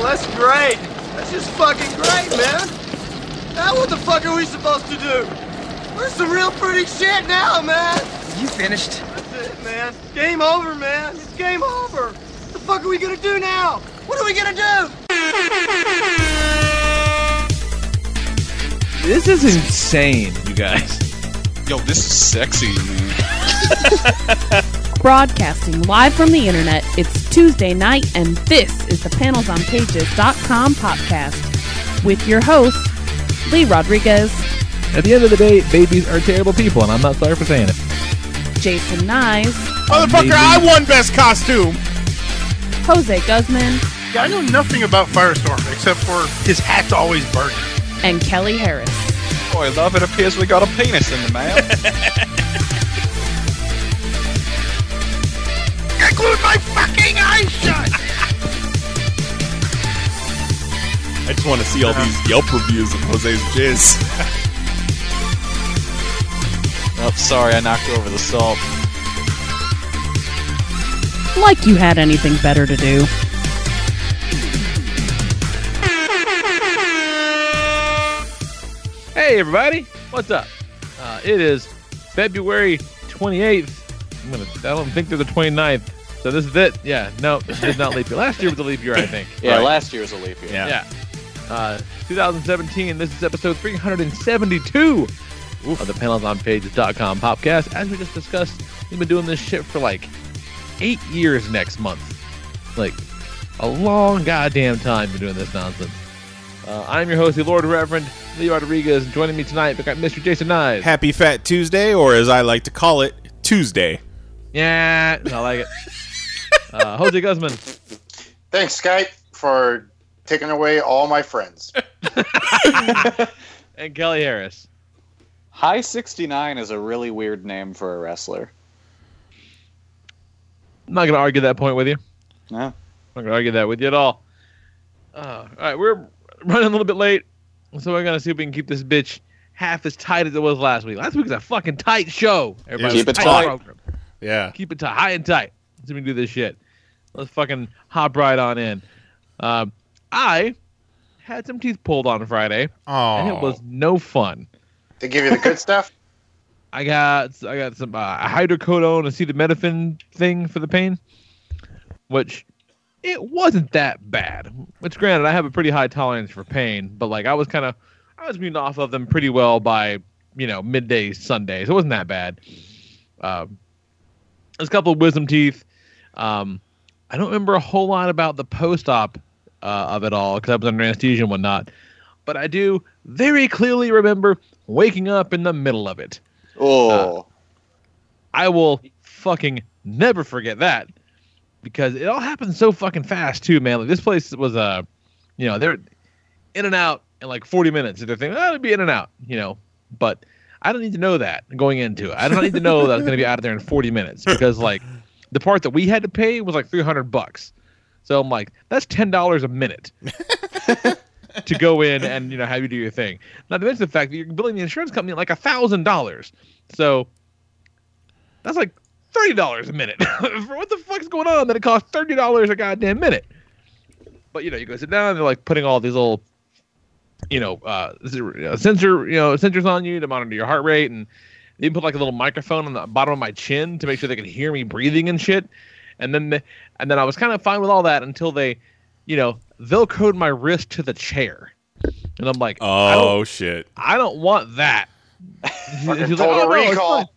Well, that's great. That's just fucking great, man. Now what the fuck are we supposed to do? We're some real pretty shit now, man. You finished. That's it, man. It's game over, man. It's game over. What the fuck are we gonna do now? What are we gonna do? This is insane, you guys. Yo, this is sexy, man. Broadcasting live from the internet, it's Tuesday night, and this is the Panels on Pages.com podcast with your host, Lee Rodriguez. At the end of the day, babies are terrible people, and I'm not sorry for saying it. Jason Nyes. Motherfucker, I won best costume. Jose Guzman. Yeah, I know nothing about Firestorm except for his hat's always burning. And Kelly Harris. Boy, love, it appears we got a penis in the mail. I glued my fucking eyes shut! I just want to see all these Yelp reviews of Jose's jizz. Oh, sorry, I knocked over the salt. Like you had anything better to do. Hey everybody, what's up? It is February 28th. I don't think they're the 29th, so this is it. Yeah, no, it did not leap year. Last year was a leap year, I think. Yeah, right. Last year was a leap year. Yeah. 2017, this is episode 372 of the Panels on Pages.com podcast. As we just discussed, we've been doing this shit for like 8 years next month. Like, a long goddamn time you're doing this nonsense. I'm your host, the Lord Reverend Lee Rodriguez. Joining me tonight, we got Mr. Jason Nyes. Happy Fat Tuesday, or as I like to call it, Tuesday. Yeah, I like it. Jose Guzman. Thanks, Skype, for taking away all my friends. And Kelly Harris. High 69 is a really weird name for a wrestler. I'm not going to argue that point with you. No. I'm not going to argue that with you at all. All right, we're running a little bit late, so we're going to see if we can keep this bitch half as tight as it was last week. Last week was a fucking tight show. Everybody keep it tight. Yeah. Keep it tight, high and tight. Let's see if we can do this shit. Let's fucking hop right on in. I had some teeth pulled on Friday, and it was no fun. They give you the good stuff? I got some hydrocodone acetaminophen thing for the pain, which... It wasn't that bad. Which, granted, I have a pretty high tolerance for pain, but like I was weaned off of them pretty well by midday Sundays. It wasn't that bad. There's a couple of wisdom teeth. I don't remember a whole lot about the post-op of it all because I was under anesthesia and whatnot. But I do very clearly remember waking up in the middle of it. Oh, I will fucking never forget that. Because it all happened so fucking fast, too, man. Like, this place was, they're in and out in like 40 minutes. They're thinking, it'll be in and out, But I don't need to know that going into it. I don't need to know that I was going to be out of there in 40 minutes. Because, like, the part that we had to pay was like $300. So I'm like, that's $10 a minute to go in and, have you do your thing. Not to mention the fact that you're billing the insurance company at like $1,000. So that's like... $30 a minute. For what the fuck's going on that it costs $30 a goddamn minute? But, you go sit down and they're, like, putting all these little, sensors on you to monitor your heart rate. And they put, like, a little microphone on the bottom of my chin to make sure they could hear me breathing and shit. And then I was kind of fine with all that until they, they'll code my wrist to the chair. And I'm like, oh, shit. I don't want that. Fucking total recall.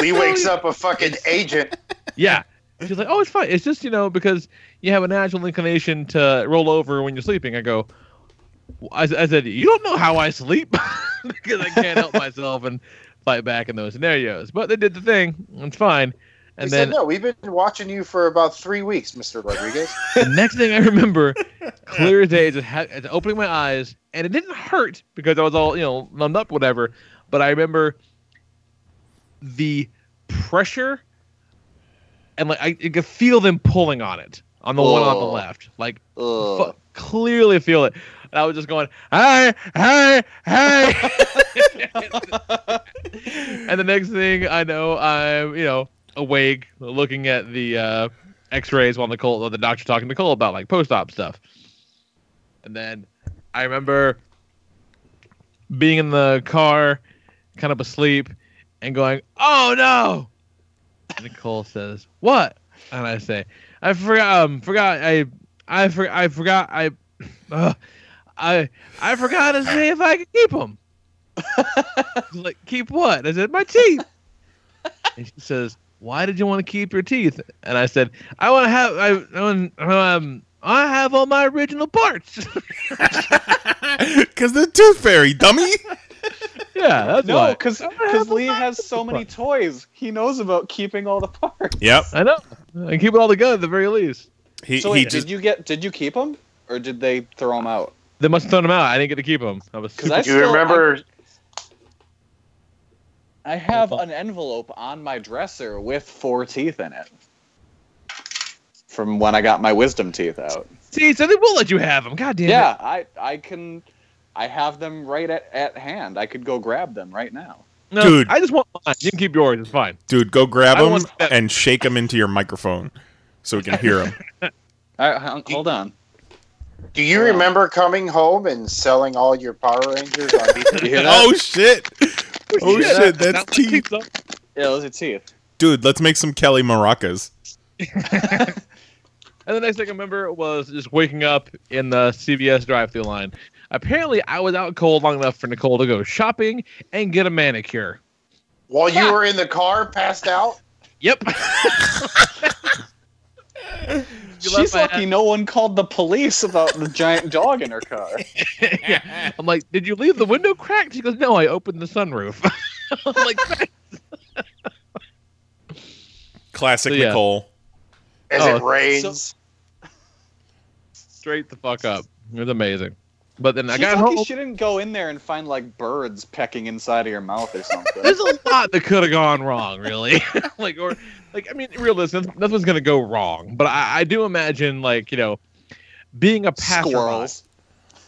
He wakes up a fucking agent. Yeah. She's like, oh, it's fine. It's just, because you have a natural inclination to roll over when you're sleeping. I go, I said, you don't know how I sleep because I can't help myself and fight back in those scenarios. But they did the thing. It's fine. And then, said, no, we've been watching you for about 3 weeks, Mr. Rodriguez. The next thing I remember, clear as day, is opening my eyes. And it didn't hurt because I was all, numbed up, whatever. But I remember... the pressure and like I could feel them pulling on it on the one on the left, like clearly feel it. And I was just going, hey. And the next thing I know, I'm awake, looking at the X-rays while the doctor's talking to Nicole about like post-op stuff. And then I remember being in the car, kind of asleep, and going, "Oh no!" And Nicole says, "What?" And I say, "I forgot to see if I could keep them." Like, keep what? I said, my teeth. And she says, "Why did you want to keep your teeth?" And I said, "I want to have all my original parts." Because the Tooth Fairy, dummy. Yeah, that's no, because Lee has so many toys. He knows about keeping all the parts. Yep, I know. I keep it all together at the very least. Did you keep them, or did they throw them out? They must have thrown them out. I didn't get to keep them. Do you remember? I have an envelope on my dresser with 4 teeth in it from when I got my wisdom teeth out. See, so they will let you have them. God damn it. Yeah, I have them right at hand. I could go grab them right now. No, dude, I just want mine. You can keep yours. It's fine. Dude, go grab them and shake them into your microphone so we can hear them. All right, hold on. Do you remember coming home and selling all your Power Rangers on DVD? Oh, shit. Oh, shit. That's teeth. Yeah, those are teeth. Dude, let's make some Kelly maracas. And the next thing I remember was just waking up in the CVS drive-thru line. Apparently, I was out cold long enough for Nicole to go shopping and get a manicure. While you were in the car, passed out? Yep. She's lucky no one called the police about the giant dog in her car. Yeah. I'm like, "Did you leave the window cracked?" She goes, "No, I opened the sunroof." I'm like, "Thanks." Classic so, yeah. Nicole. As it rains. Straight the fuck up. It was amazing. But then I got home. She didn't go in there and find like birds pecking inside of your mouth or something. There's a lot that could have gone wrong, really. I mean, realistically, nothing's gonna go wrong. But I do imagine, like, you know, being a passerby,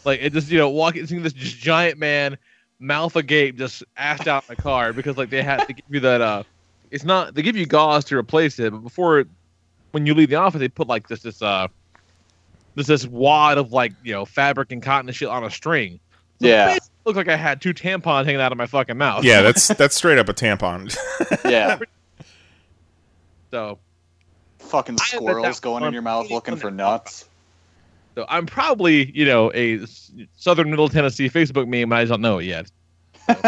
like it just, you know, walking, seeing this just giant man, mouth agape, just assed out in the car because like they had to give you that. It's not they give you gauze to replace it, but when you leave the office, they put like this. There's this wad of, like, you know, fabric and cotton and shit on a string. So yeah. It looked like I had 2 tampons hanging out of my fucking mouth. Yeah, that's straight up a tampon. Yeah. So. Fucking squirrels going in your mouth looking for nuts. So I'm probably, you know, a Southern Middle Tennessee Facebook meme, but I don't know it yet. So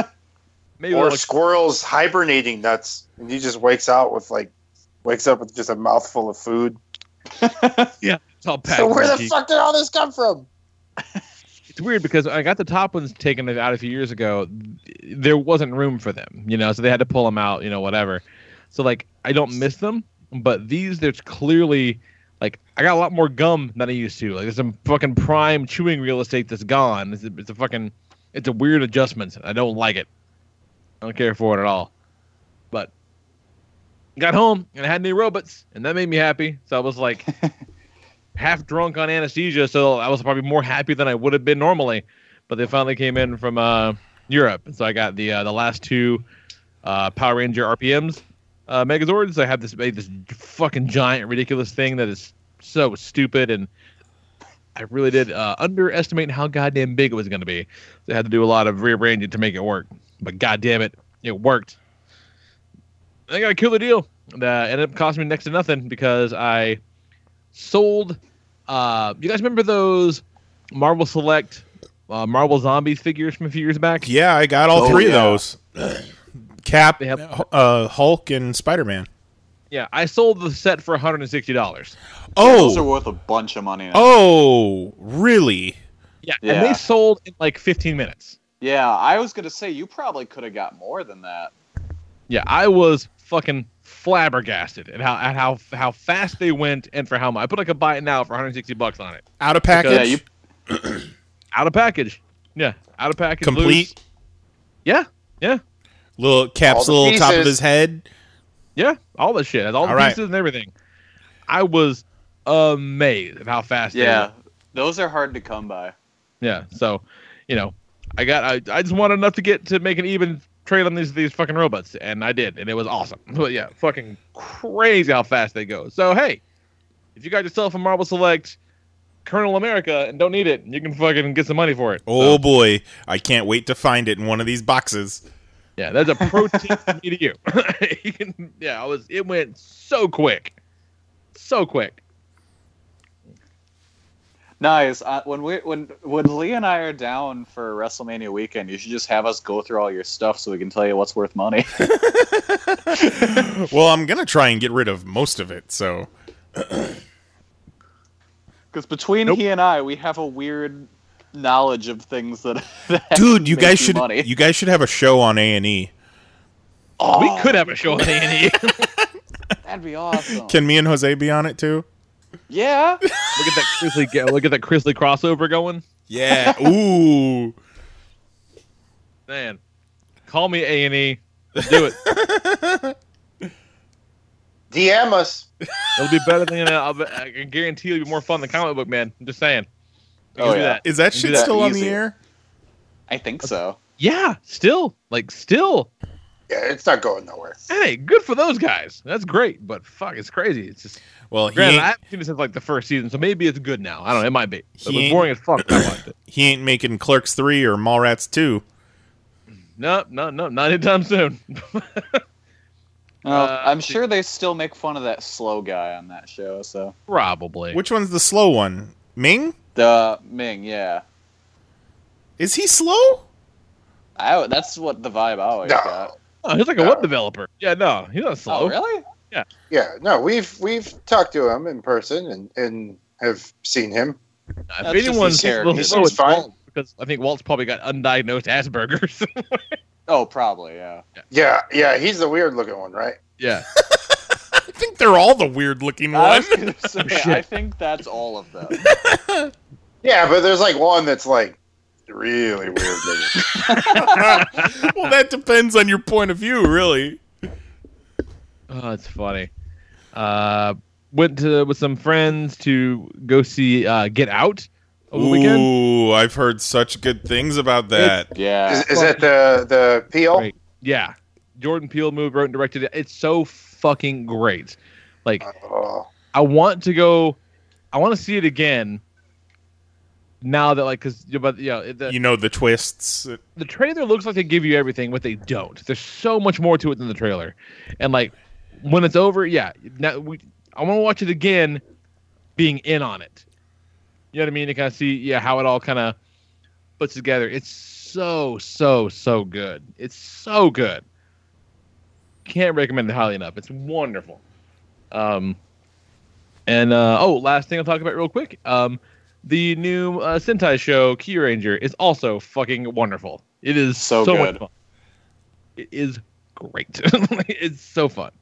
maybe or squirrels hibernating nuts. And he just wakes up with just a mouthful of food. Yeah. So where the fuck did all this come from? It's weird because I got the top ones taken out a few years ago. There wasn't room for them, you know, so they had to pull them out, you know, whatever. So, like, I don't miss them, but these, there's clearly, like, I got a lot more gum than I used to. Like, there's some fucking prime chewing real estate that's gone. It's a weird adjustment. I don't like it. I don't care for it at all. But got home, and I had new robots, and that made me happy. So I was like... half drunk on anesthesia, so I was probably more happy than I would have been normally. But they finally came in from Europe, and so I got the last 2 Power Ranger RPMs Megazords. So I have this fucking giant ridiculous thing that is so stupid, and I really did underestimate how goddamn big it was going to be. So I had to do a lot of rearranging to make it work. But goddamn it, it worked. I got a killer deal that ended up costing me next to nothing because I sold. You guys remember those Marvel Select Marvel Zombies figures from a few years back? Yeah, I got all 3 of those. Cap, Hulk, and Spider-Man. Yeah, I sold the set for $160. Oh! Those are worth a bunch of money now. Oh, really? Yeah, and they sold in like 15 minutes. Yeah, I was going to say, you probably could have got more than that. Yeah, I was fucking... flabbergasted at how fast they went and for how much. I put like a buy it now for $160 on it. Out of package. Because, yeah, out of package. Yeah, out of package. Complete. Loose. Yeah. Little capsule top of his head. Yeah, all the shit. All the pieces and everything. I was amazed at how fast. Yeah, they went. Those are hard to come by. Yeah, so you know, I just wanted enough to make an even trade on these fucking robots, and I did, and it was awesome. But yeah, fucking crazy how fast they go. So hey, if you got yourself a Marvel Select, Colonel America and don't need it. You can fucking get some money for it. Oh, so. Boy. I can't wait to find it in one of these boxes. Yeah, that's a pro tip from me to you. Yeah, it went so quick. So quick. Nice. When Lee and I are down for WrestleMania weekend, you should just have us go through all your stuff so we can tell you what's worth money. Well, I'm going to try and get rid of most of it, so... Because between he and I, we have a weird knowledge of things that... Dude, you guys should have a show on A&E. Oh. We could have a show on A&E. That'd be awesome. Can me and Jose be on it, too? Yeah. Look at that Chrisley crossover going. Yeah. Ooh. Man, call me A&E. Do it. DM us. It'll be better than I can guarantee. It'll be more fun than Comic Book Man. I'm just saying. Is that shit still on the air? I think so. Yeah. Still. Yeah, it's not going nowhere. Hey, good for those guys. That's great, but fuck, it's crazy. It's just I haven't seen it since like the first season, so maybe it's good now. I don't know. It might be. It was boring as fuck. I liked it. He ain't making Clerks 3 or Mallrats 2. No, not anytime soon. I'm sure they still make fun of that slow guy on that show. So probably. Which one's the slow one? Ming? Ming, yeah. Is he slow? That's what the vibe I always got. Oh, he's like a web developer. Yeah, no, he's not slow. Oh, really? Yeah. Yeah, no, we've talked to him in person and have seen him. If anyone's he's fine. Because I think Walt's probably got undiagnosed Asperger's. Oh, probably, yeah. Yeah, he's the weird-looking one, right? Yeah. I think they're all the weird-looking ones. I think that's all of them. Yeah, but there's, like, one that's, like, really weird. Well, that depends on your point of view, really. Oh, it's funny. Went with some friends to go see Get Out. Weekend. Ooh, I've heard such good things about that. Is that the Peele? Great. Yeah, Jordan Peele wrote and directed it. It's so fucking great. Like, I want to go. I want to see it again. Now that the twists. The trailer looks like they give you everything, but they don't. There's so much more to it than the trailer. And like when it's over, I want to watch it again, being in on it. You know what I mean? To kind of see how it all kind of puts together. It's so good. It's so good. Can't recommend it highly enough. It's wonderful. Last thing I'll talk about real quick. The new Sentai show, Key Ranger, is also fucking wonderful. It is so good. Much fun. It is great. It's so fun.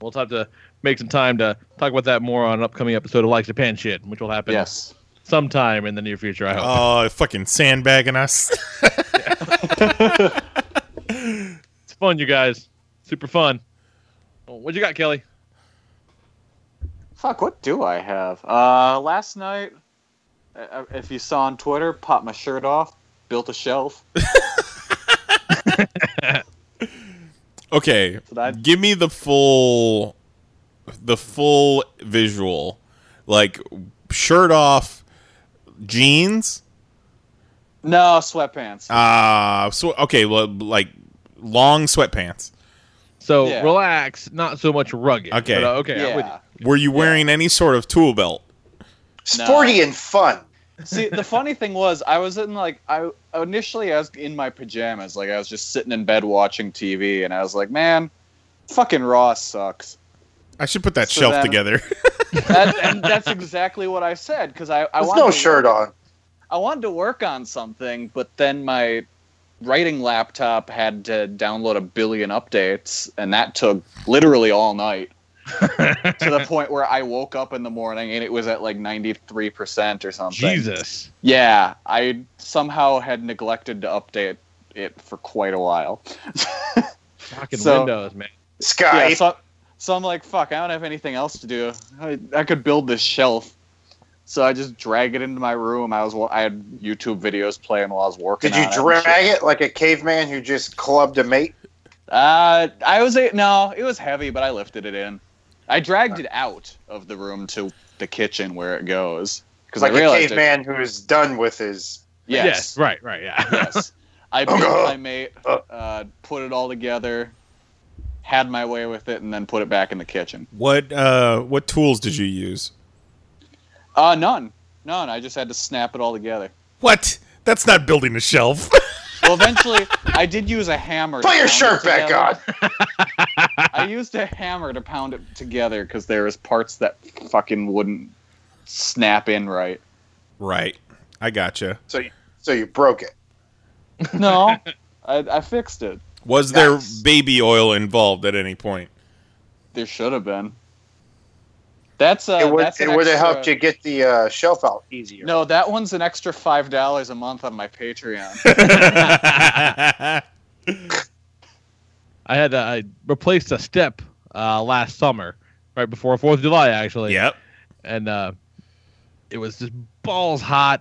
We'll have to make some time to talk about that more on an upcoming episode of Like Japan Shit, which will happen sometime in the near future, I hope. Oh, fucking sandbagging us. It's fun, you guys. Super fun. What you got, Kelly? Fuck, what do I have? Last night, if you saw on Twitter, popped my shirt off, built a shelf. Okay, give me the full visual, like shirt off, jeans. No sweatpants. Like long sweatpants. So relax, not so much rugged. Okay, but, yeah. Were you wearing any sort of tool belt? Sporty and fun. See, the funny thing was, I was in I was in my pajamas, like I was just sitting in bed watching TV, and I was like, man, fucking Raw sucks. I should put that shelf together. And that's exactly what I said, because I wanted shirt on. I wanted to work on something, but then my writing laptop had to download 1 billion updates, and that took literally all night. To the point where I woke up in the morning and it was at like 93% or something. Jesus. Yeah, I somehow had neglected to update it for quite a while. Fucking Windows, man. Sky. Yeah, so I'm like, fuck, I don't have anything else to do. I could build this shelf. So I just drag it into my room. I had YouTube videos playing while I was working. Did you drag it like a caveman who just clubbed a mate? No, it was heavy, but I lifted it in. I dragged it out of the room to the kitchen where it goes. Like a caveman who's done with his... Yes. Right, yeah. Yes. I made, put it all together, had my way with it, and then put it back in the kitchen. What tools did you use? None. I just had to snap it all together. What? That's not building a shelf. Well, eventually, I did use a hammer. Put your shirt back on. I used a hammer to pound it together because there was parts that fucking wouldn't snap in right. Right. I gotcha. So you broke it. No, I fixed it. Was there baby oil involved at any point? There should have been. It would have helped you get the shelf out easier. No, that one's an extra $5 a month on my Patreon. I replaced a step last summer, right before 4th of July, actually. Yep. And it was just balls hot.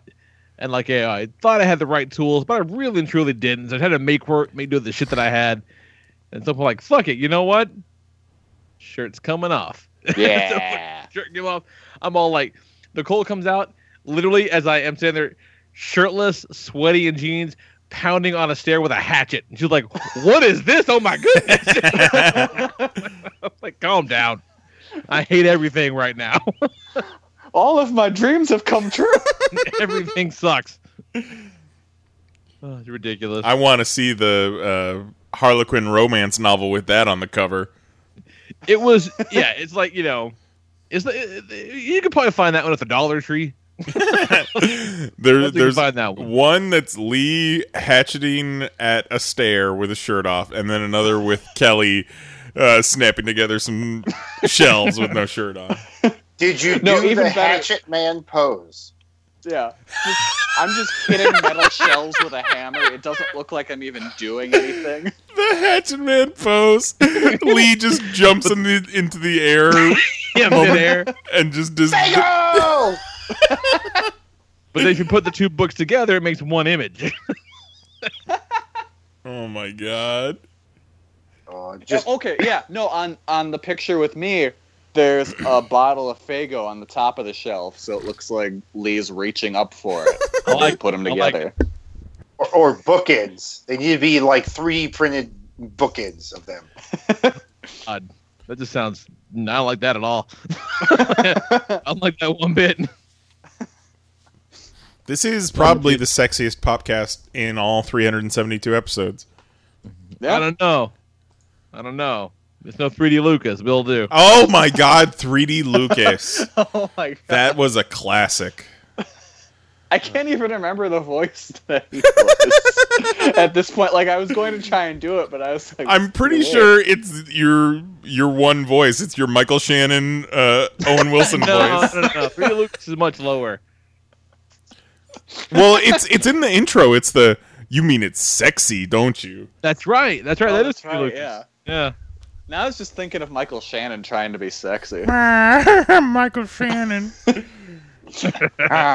And like, I thought I had the right tools, but I really and truly didn't. So I had to make do with the shit that I had. And so I'm like, fuck it, you know what? Shirt's coming off. Yeah. So shirt came off. I'm all like, Nicole comes out literally as I am standing there, shirtless, sweaty in jeans, pounding on a stair with a hatchet. And she's like, what is this? Oh my goodness. I'm like, calm down. I hate everything right now. All of my dreams have come true. Everything sucks. Oh, it's ridiculous. I want to see the Harlequin romance novel with that on the cover. It was, it's like, you could probably find that one at the Dollar Tree. There's one that's Lee hatcheting at a stair with a shirt off, and then another with Kelly snapping together some shelves with no shirt on. Did you the hatchet man pose? Yeah. I'm just hitting metal shells with a hammer. It doesn't look like I'm even doing anything. The hatchet man pose. Lee just jumps into the air. Yeah, midair. And just... Bingo! But if you put the two books together, it makes one image. Oh, my God. Oh, on the picture with me... There's a bottle of Faygo on the top of the shelf, so it looks like Lee's reaching up for it. I like put them together. Like or bookends. They need to be like 3D printed bookends of them. God, that just sounds not like that at all. I don't like that one bit. This is probably the sexiest podcast in all 372 episodes. Yeah. I don't know. There's no 3D Lucas, but it'll do. Oh my God, 3D Lucas. Oh my God. That was a classic. I can't even remember the voice that he was at this point. Like, I was going to try and do it, but I was like... I'm pretty sure it's your one voice. It's your Michael Shannon, Owen Wilson voice. No. 3D Lucas is much lower. Well, it's in the intro. It's the, you mean it's sexy, don't you? That's right. Oh, that is 3D Lucas. Yeah. Now I was just thinking of Michael Shannon trying to be sexy. Michael Shannon.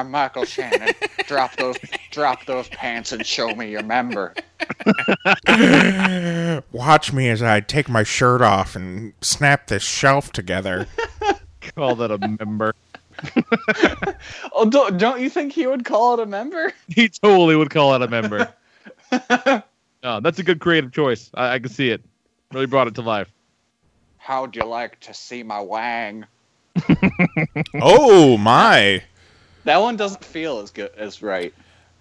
Michael Shannon, drop those pants and show me your member. Watch me as I take my shirt off and snap this shelf together. Call that a member. Oh, don't you think he would call it a member? He totally would call it a member. No, that's a good creative choice. I can see it. Really brought it to life. How'd you like to see my wang? Oh, my. That one doesn't feel as good as right.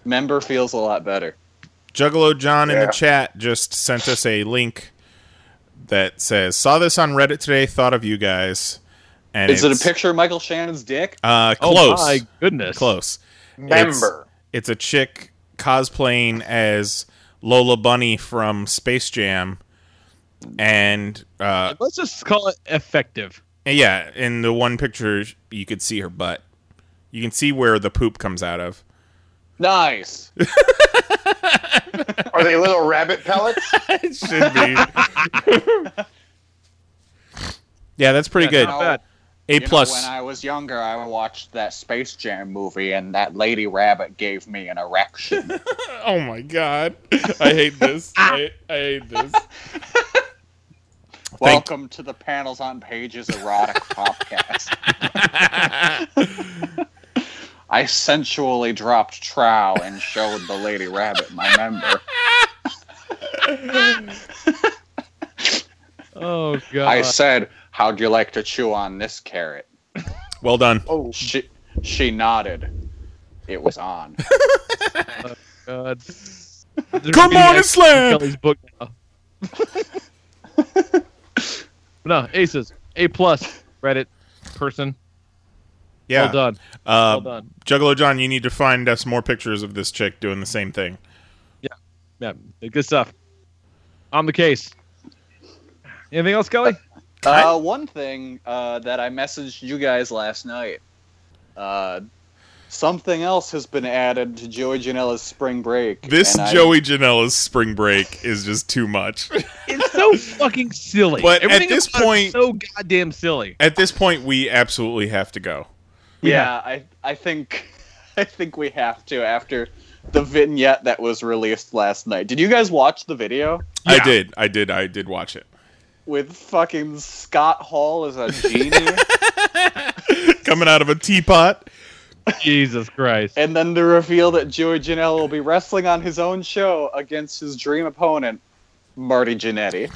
Member feels a lot better. Juggalo John in the chat just sent us a link that says, saw this on Reddit today, thought of you guys. And Is it a picture of Michael Shannon's dick? Close. Oh, my goodness. Close. Member. It's a chick cosplaying as Lola Bunny from Space Jam. And let's just call it effective. Yeah, in the one picture you could see her butt. You can see where the poop comes out of. Nice. Are they little rabbit pellets? It should be. Yeah, that's pretty good. A plus. When I was younger, I watched that Space Jam movie, and that lady rabbit gave me an erection. Oh my God, I hate this. I hate this. Welcome to the Panels on Pages erotic podcast. I sensually dropped trow and showed the lady rabbit my member. Oh, God. I said, how'd you like to chew on this carrot? Well done. Oh, she nodded. It was on. Oh, God. Come on and slam! Kelly's book now. No, Aces. A+ Reddit person. Yeah. Well done. Well done. Juggalo John, you need to find us more pictures of this chick doing the same thing. Yeah. Good stuff. On the case. Anything else, Kelly? One thing that I messaged you guys last night. Something else has been added to Joey Janela's Spring Break. Joey Janela's Spring Break is just too much. It's so fucking silly. But everything at this point, so goddamn silly. At this point, we absolutely have to go. Yeah, I think we have to after the vignette that was released last night. Did you guys watch the video? Yeah. I did watch it. With fucking Scott Hall as a genie coming out of a teapot. Jesus Christ. And then the reveal that Joey Janela will be wrestling on his own show against his dream opponent, Marty Jannetty.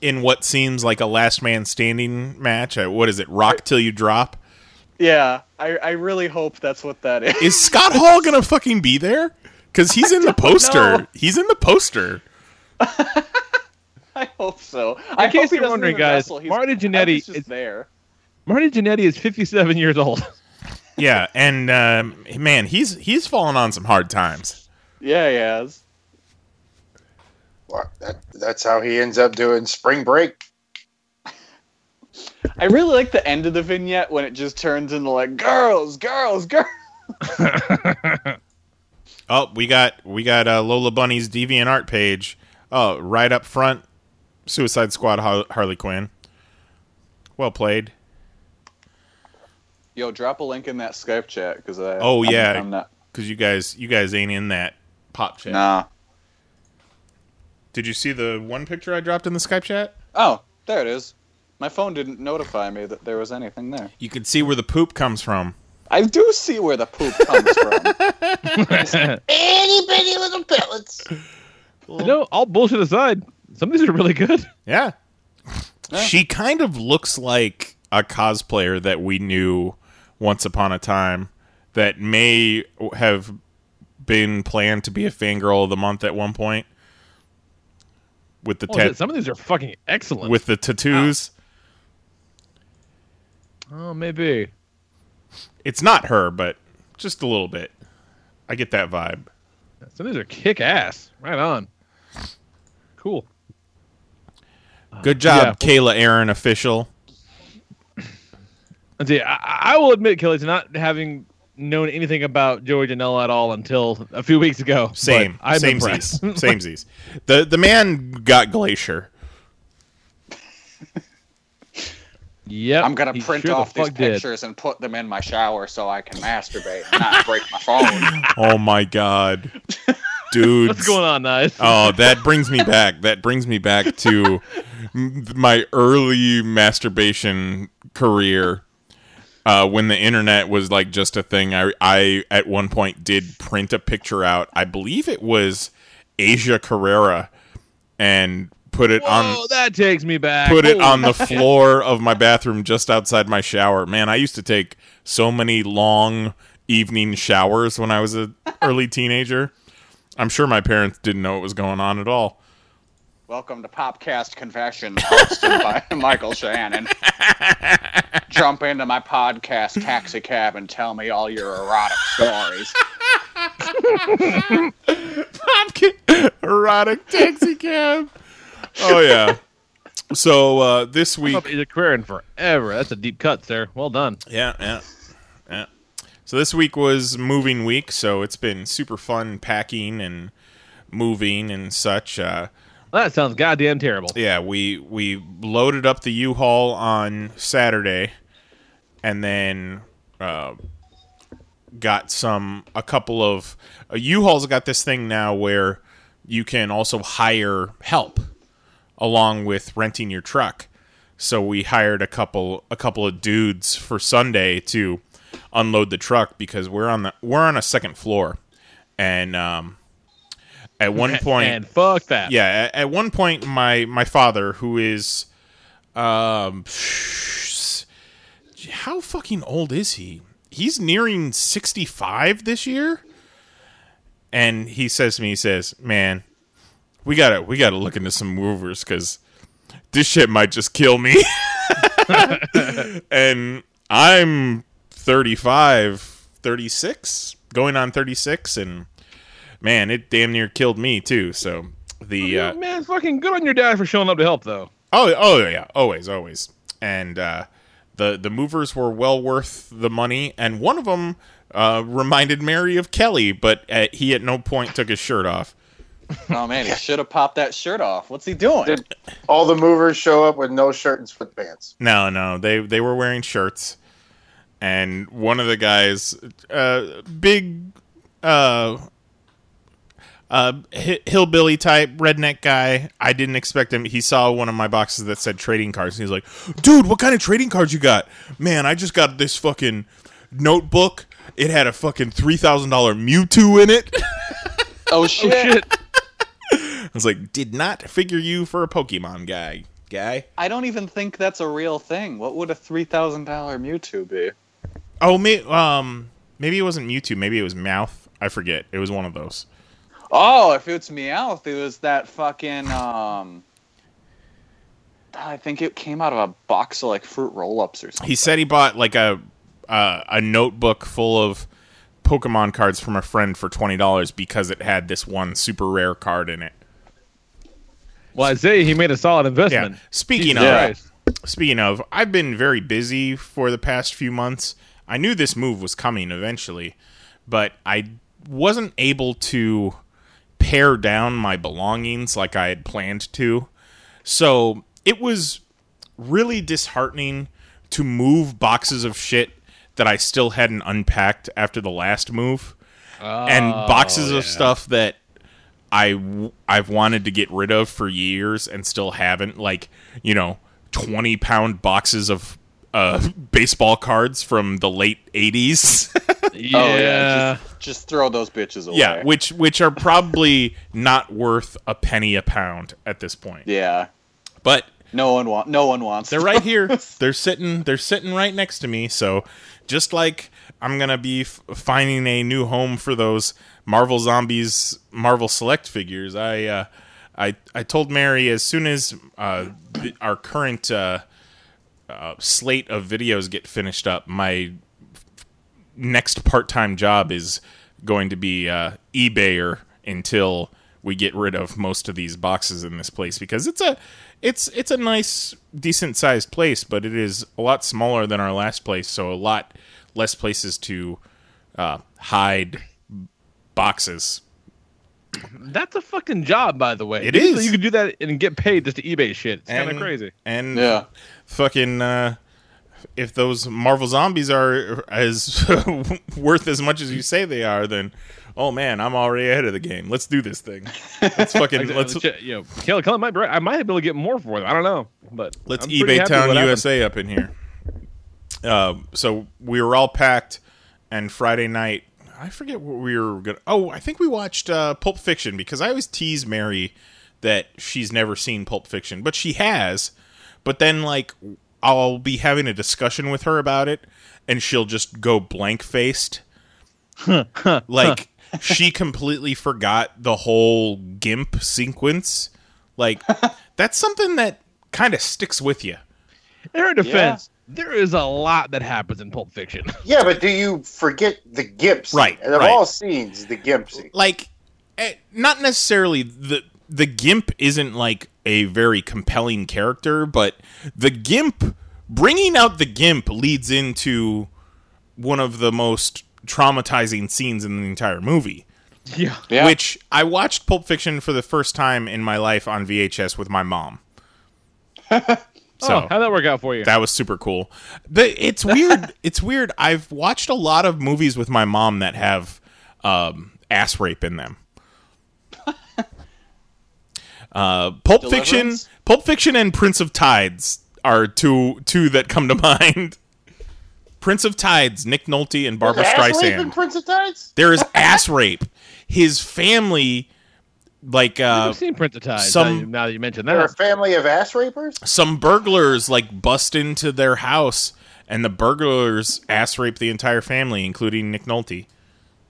In what seems like a last man standing match. What is it? Rock till you drop? Yeah. I really hope that's what that is. Is Scott Hall going to fucking be there? Because he's in the poster. He's in the poster. I hope so. In case you're wondering, guys, Marty Jannetty is there. Marty Jannetty is 57 years old. Yeah, and man, he's fallen on some hard times. Yeah, he has. Well, that's how he ends up doing Spring Break. I really like the end of the vignette when it just turns into like girls. Oh, we got Lola Bunny's DeviantArt page. Oh, right up front, Suicide Squad Harley Quinn. Well played. Yo, drop a link in that Skype chat because I'm not, because you guys ain't in that pop chat. Nah. Did you see the one picture I dropped in the Skype chat? Oh, there it is. My phone didn't notify me that there was anything there. You can see where the poop comes from. I do see where the poop comes from. Itty bitty little pellets. You know, all bullshit aside, some of these are really good. Yeah. She kind of looks like a cosplayer that we knew once upon a time that may have been planned to be a fangirl of the month at one point. With the some of these are fucking excellent. With the tattoos. Oh, maybe. It's not her, but just a little bit. I get that vibe. Some of these are kick-ass. Right on. Cool. Good job, Kayla Aaron official. See, I will admit, Kelly, to not having known anything about Joey Janela at all until a few weeks ago. Same. I'm impressed. Samesies. The man got Glacier. Yep. I'm going to print off these pictures and put them in my shower so I can masturbate and not break my phone. Oh, my God. Dude. What's going on, guys? Oh, that brings me back. That brings me back to my early masturbation career. When the internet was like just a thing, I at one point did print a picture out. I believe it was Asia Carrera, and put it on. Oh, that takes me back. Put it on the floor of my bathroom, just outside my shower. Man, I used to take so many long evening showers when I was an early teenager. I'm sure my parents didn't know what was going on at all. Welcome to Popcast Confession, hosted by Michael Shannon. Jump into my podcast taxi cab and tell me all your erotic stories. Erotic taxi cab. Oh, yeah. So this week... He's a career in forever. That's a deep cut, sir. Well done. Yeah. So this week was moving week, so it's been super fun packing and moving and such. That sounds goddamn terrible. Yeah, we loaded up the U-Haul on Saturday, and then got a couple of... U-Haul's got this thing now where you can also hire help along with renting your truck. So we hired a couple of dudes for Sunday to unload the truck because we're on a second floor, and at one point, and fuck that. Yeah, at one point, my father, who is how fucking old is he? He's nearing 65 this year, and he says to me, he says, "Man, we gotta look into some movers because this shit might just kill me." And I'm 35, 36, going on 36, and man, it damn near killed me too. So the man, fucking good on your dad for showing up to help, though. Oh yeah, always, and the movers were well worth the money, and one of them reminded Mary of Kelly, but he at no point took his shirt off. Oh man, he should have popped that shirt off. What's he doing? Did all the movers show up with no shirt and sweatpants? No, they were wearing shirts, and one of the guys, big hillbilly type redneck guy. I didn't expect him. He saw one of my boxes that said trading cards, and he's like, "Dude, what kind of trading cards you got?" "Man, I just got this fucking notebook. It had a fucking $3,000 Mewtwo in it." Oh shit. Oh, shit. I was like, did not figure you for a Pokemon guy. I don't even think that's a real thing. What would a $3,000 Mewtwo be? Oh, maybe it wasn't Mewtwo. Maybe it was Meowth. I forget. It was one of those. Oh, if it's Meowth, it was that fucking, I think it came out of a box of, like, fruit roll-ups or something. He said he bought, like, a notebook full of Pokemon cards from a friend for $20 because it had this one super rare card in it. Well, I say he made a solid investment. Yeah. Speaking of, I've been very busy for the past few months. I knew this move was coming eventually, but I wasn't able to pare down my belongings like I had planned to. So it was really disheartening to move boxes of shit that I still hadn't unpacked after the last move. Oh, and boxes of stuff that I've wanted to get rid of for years and still haven't, like, you know, 20-pound boxes of baseball cards from the late 80s. Yeah. Oh, yeah. Just throw those bitches away. Yeah, which are probably not worth a penny a pound at this point. Yeah. But No one wants. They're right here. They're sitting right next to me. So, just like I'm gonna be finding a new home for those Marvel Zombies, Marvel Select figures, I told Mary as soon as our current slate of videos get finished up, my next part-time job is going to be eBayer until we get rid of most of these boxes in this place, because it's a nice, decent-sized place, but it is a lot smaller than our last place, so a lot less places to hide boxes. That's a fucking job, by the way. It is. You could do that and get paid just to eBay shit. It's kind of crazy. And yeah. Fucking, if those Marvel Zombies are as worth as much as you say they are, then... Oh man, I'm already ahead of the game. Let's do this thing. Let's fucking I might be able to get more for them. I don't know, but let's eBay Town USA up in here. So we were all packed, and Friday night, I forget what we were gonna. Oh, I think we watched Pulp Fiction, because I always tease Mary that she's never seen Pulp Fiction, but she has. But then, like, I'll be having a discussion with her about it, and she'll just go blank faced, like. She completely forgot the whole GIMP sequence. Like, that's something that kind of sticks with you. In her defense, There is a lot that happens in Pulp Fiction. Yeah, but do you forget the GIMP scene? Right. And of all scenes, the GIMP scene. Like, not necessarily the GIMP isn't, like, a very compelling character, but the GIMP, bringing out the GIMP leads into one of the most traumatizing scenes in the entire movie. Yeah. Which, I watched Pulp Fiction for the first time in my life on VHS with my mom. How'd that work out for you? That was super cool. But it's weird. I've watched a lot of movies with my mom that have ass rape in them. Pulp Fiction Pulp Fiction and Prince of Tides are two that come to mind. Prince of Tides, Nick Nolte and Barbara Streisand. In Prince of Tides? There is ass rape. His family, like I've seen Prince of Tides. Now that you mentioned that, they're a family of ass rapers. Some burglars like bust into their house, and the burglars ass rape the entire family, including Nick Nolte.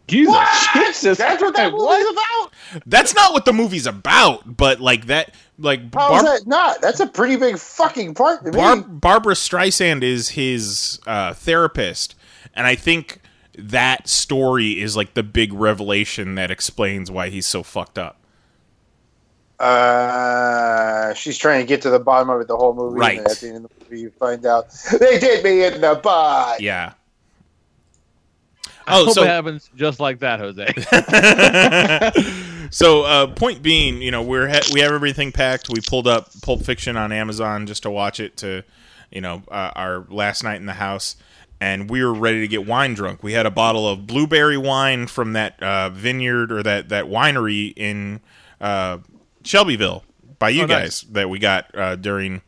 Jesus, Jesus. That's what that movie's about. That's not what the movie's about, but like that, like how's that not? That's a pretty big fucking part. Barbara Streisand is his therapist, and I think that story is like the big revelation that explains why he's so fucked up. She's trying to get to the bottom of it the whole movie, right? And at the end of the movie, you find out they did me in the butt. Yeah. I hope it happens just like that, Jose. So, point being, you know, we have everything packed. We pulled up Pulp Fiction on Amazon just to watch it to, you know, our last night in the house, and we were ready to get wine drunk. We had a bottle of blueberry wine from that vineyard or that winery in Shelbyville by you guys that we got during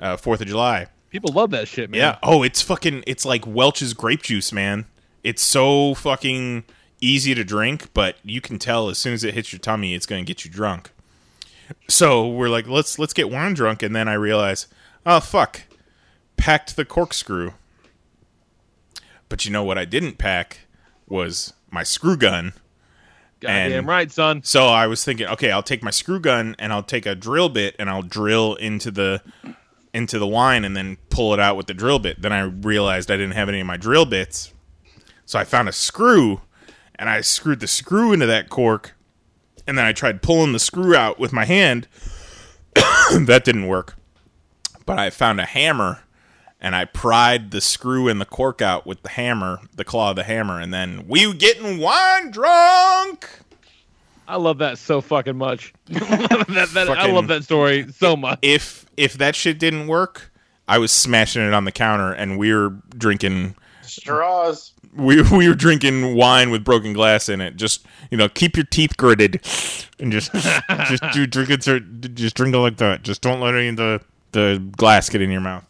4th of July. People love that shit, man. Yeah. Oh, it's like Welch's grape juice, man. It's so fucking easy to drink, but you can tell as soon as it hits your tummy, it's going to get you drunk. So we're like, let's get wine drunk, and then I realize, oh, fuck, packed the corkscrew. But you know what I didn't pack was my screw gun. Goddamn right, son. So I was thinking, okay, I'll take my screw gun, and I'll take a drill bit, and I'll drill into the wine, and then pull it out with the drill bit. Then I realized I didn't have any of my drill bits. So I found a screw, and I screwed the screw into that cork, and then I tried pulling the screw out with my hand. That didn't work. But I found a hammer, and I pried the screw and the cork out with the hammer, the claw of the hammer, and then we getting wine drunk! I love that so fucking much. I love that story so much. If that shit didn't work, I was smashing it on the counter, and we were drinking... straws. We were drinking wine with broken glass in it. Just, you know, keep your teeth gritted, and just drink it. Just drink it like that. Just don't let any of the glass get in your mouth.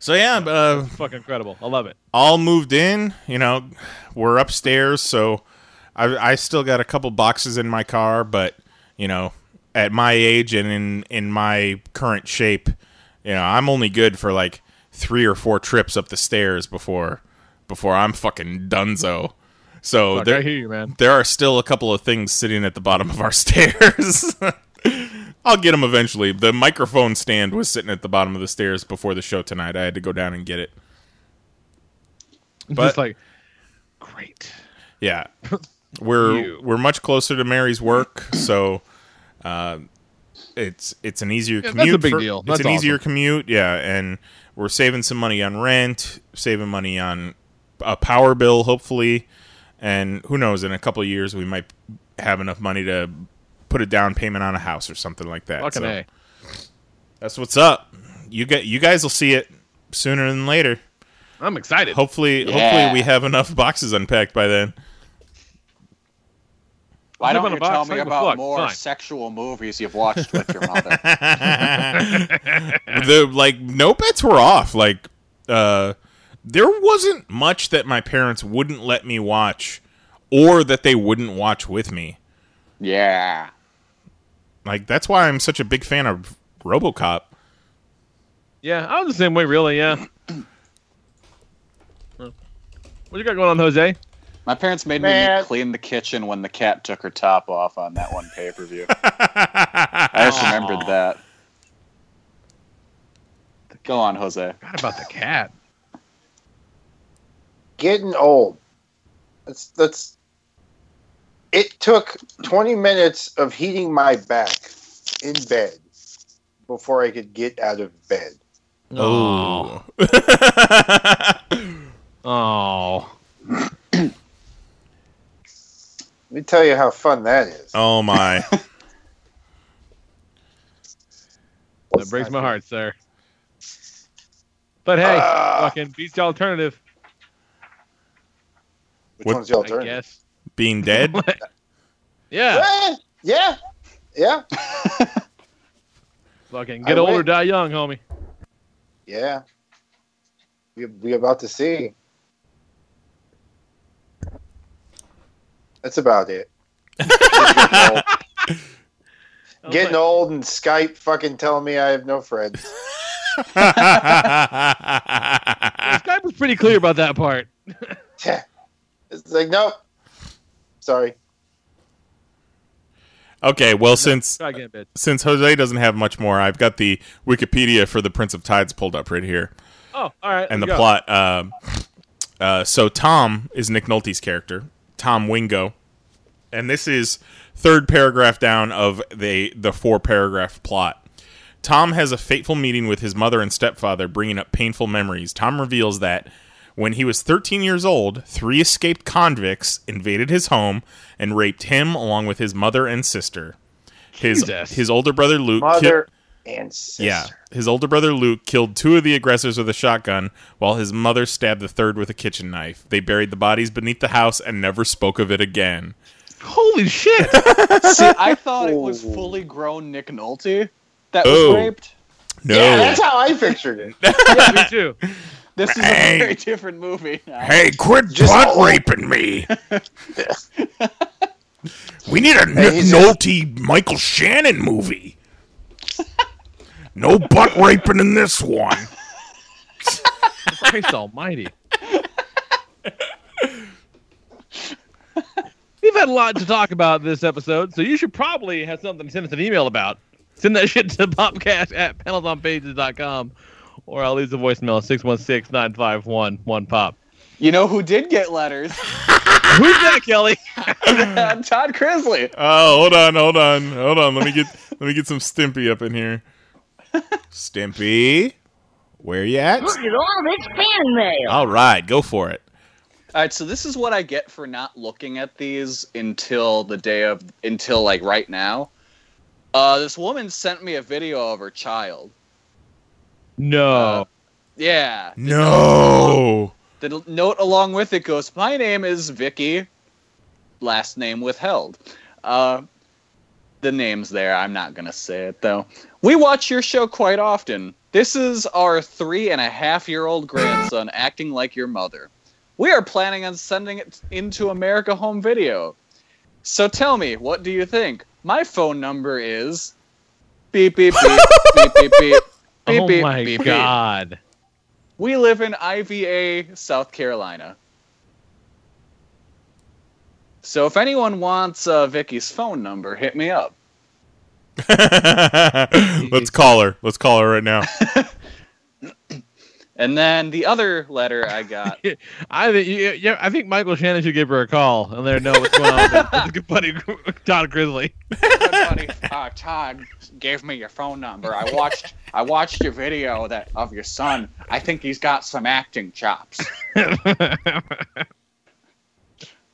So yeah, fucking incredible. I love it. All moved in. You know, we're upstairs, so I still got a couple boxes in my car. But you know, at my age and in my current shape, you know, I'm only good for like 3 or 4 trips up the stairs before I'm fucking dunzo. So fuck, I hear you, man. There are still a couple of things sitting at the bottom of our stairs. I'll get them eventually. The microphone stand was sitting at the bottom of the stairs before the show tonight. I had to go down and get it. But, just like, great. Yeah. We're much closer to Mary's work, so it's an easier commute. That's a big deal. That's awesome. Easier commute, yeah, and we're saving some money on rent, saving money on a power bill, hopefully. And who knows, in a couple of years, we might have enough money to put a down payment on a house or something like that. Fucking A. That's what's up. You guys will see it sooner than later. I'm excited. Hopefully we have enough boxes unpacked by then. Why don't you tell me about more sexual movies you've watched with your mother? No bets were off. Like, there wasn't much that my parents wouldn't let me watch or that they wouldn't watch with me. Yeah. Like, that's why I'm such a big fan of RoboCop. Yeah, I was the same way, really, yeah. What you got going on, Jose? My parents made me clean the kitchen when the cat took her top off on that one pay-per-view. I just remembered that. Go on, Jose. I forgot about the cat. Getting old. That's. It took 20 minutes of heating my back in bed before I could get out of bed. Oh. Oh. Let me tell you how fun that is. Oh, my. That breaks my heart, sir. But hey, fucking beats the alternative. Which one's the alternative? I guess. Being dead? Yeah. Yeah. Yeah. Fucking get old or die young, homie. Yeah. We're about to see. That's about it. Getting old and Skype fucking telling me I have no friends. Skype was pretty clear about that part. It's like, nope. Sorry. Okay, well, since Jose doesn't have much more, I've got the Wikipedia for the Prince of Tides pulled up right here. Oh, all right. And the plot. So Tom is Nick Nolte's character, Tom Wingo. And this is third paragraph down of the four-paragraph plot. Tom has a fateful meeting with his mother and stepfather, bringing up painful memories. Tom reveals that when he was 13 years old, 3 escaped convicts invaded his home and raped him along with his mother and sister. His older brother Luke his older brother Luke killed 2 of the aggressors with a shotgun, while his mother stabbed the third with a kitchen knife. They buried the bodies beneath the house and never spoke of it again. Holy shit! See, I thought it was fully grown Nick Nolte that was raped. No, yeah, that's how I pictured it. Yeah, me too. This is a very different movie now. Hey, quit butt raping me! We need a Nick Nolte, Michael Shannon movie. No butt raping in this one. Christ almighty. We've had a lot to talk about this episode, so you should probably have something to send us an email about. Send that shit to popcast@panelsonpages.com, or I'll leave the voicemail at 616-951-1POP. You know who did get letters? Who's that, Kelly? Todd Crisley. Oh, hold on. Let me get some Stimpy up in here. Stimpy, where you at? Look at all this fan mail. All right, go for it. All right, so this is what I get for not looking at these until right now. This woman sent me a video of her child. No. Yeah. No. The note along with it goes, "My name is Vicky, last name withheld." The name's there. I'm not going to say it, though. "We watch your show quite often. This is our 3.5-year-old grandson acting like your mother. We are planning on sending it into America Home Video. So tell me, what do you think? My phone number is beep beep beep beep beep beep beep." Oh beep, my beep, god! Beep. "We live in IVA, South Carolina. So if anyone wants Vicky's phone number, hit me up." Let's call her. Let's call her right now. And then the other letter I got. I think Michael Shannon should give her a call and let her know what's going on with good buddy Todd Crisley. Good buddy Todd gave me your phone number. I watched your video of your son. I think he's got some acting chops.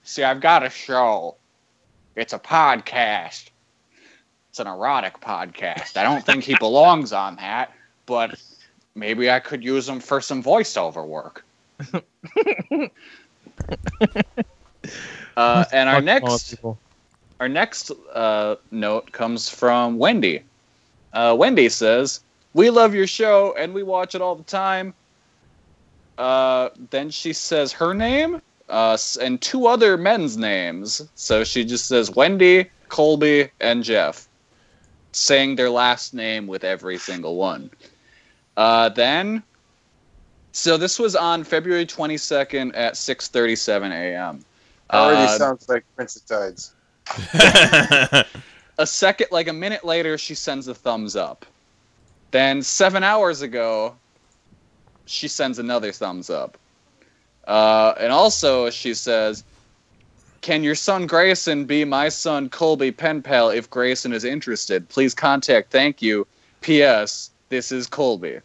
See, I've got a show. It's a podcast. It's an erotic podcast. I don't think he belongs on that, but maybe I could use him for some voiceover work. And our next note comes from Wendy. Wendy says, "We love your show and we watch it all the time." Then she says her name and 2 other men's names. So she just says Wendy, Colby, and Jeff, saying their last name with every single one. So this was on February 22nd at 6:37 a.m. Already sounds like Prince of Tides. A minute later, she sends a thumbs up. Then 7 hours ago, she sends another thumbs up. And also she says, "Can your son Grayson be my son Colby pen pal if Grayson is interested? Please contact. Thank you. P.S. This is Colby."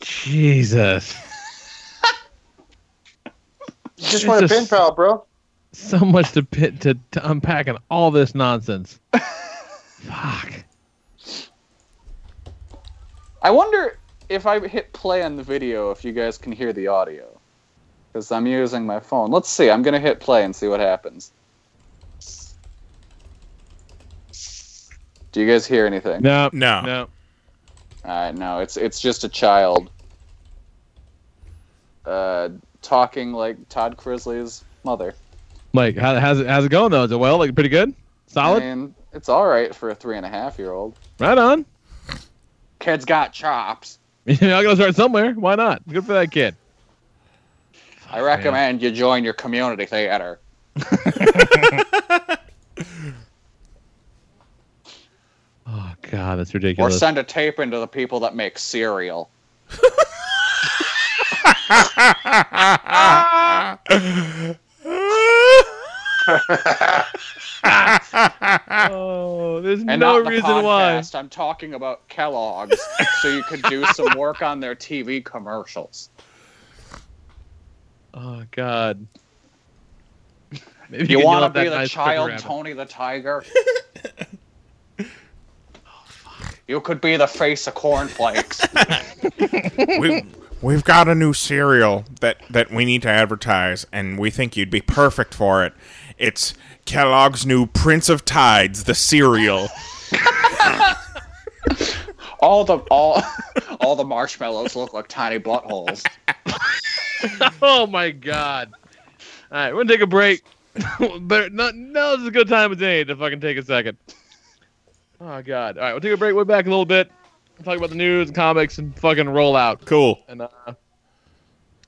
Jesus. You just want a pen pal, bro. So much to unpack and all this nonsense. Fuck. I wonder if I hit play on the video if you guys can hear the audio. Because I'm using my phone. Let's see. I'm going to hit play and see what happens. Do you guys hear anything? No. No, it's just a child talking like Todd Crisley's mother. Like, how's it going though? Is it well? Like, pretty good? Solid? I mean, it's all right for a 3.5-year-old. Right on. Kid's got chops. Yeah, I gotta start somewhere. Why not? Good for that kid. I recommend you join your community theater. Oh God, that's ridiculous. Or send a tape into the people that make cereal. Oh, there's and no reason podcast, why. I'm talking about Kellogg's, so you could do some work on their TV commercials. Oh God! Maybe you want to be the nice child Tony the Tiger? Oh, fuck. You could be the face of cornflakes. We've got a new cereal that we need to advertise, and we think you'd be perfect for it. It's Kellogg's new Prince of Tides, the cereal. all the marshmallows look like tiny buttholes. Oh my God! All right, we're gonna take a break. But now is as good time as any to fucking take a second. Oh God! All right, we'll take a break. We're back a little bit. We'll talk about the news and comics and fucking roll out. Cool. And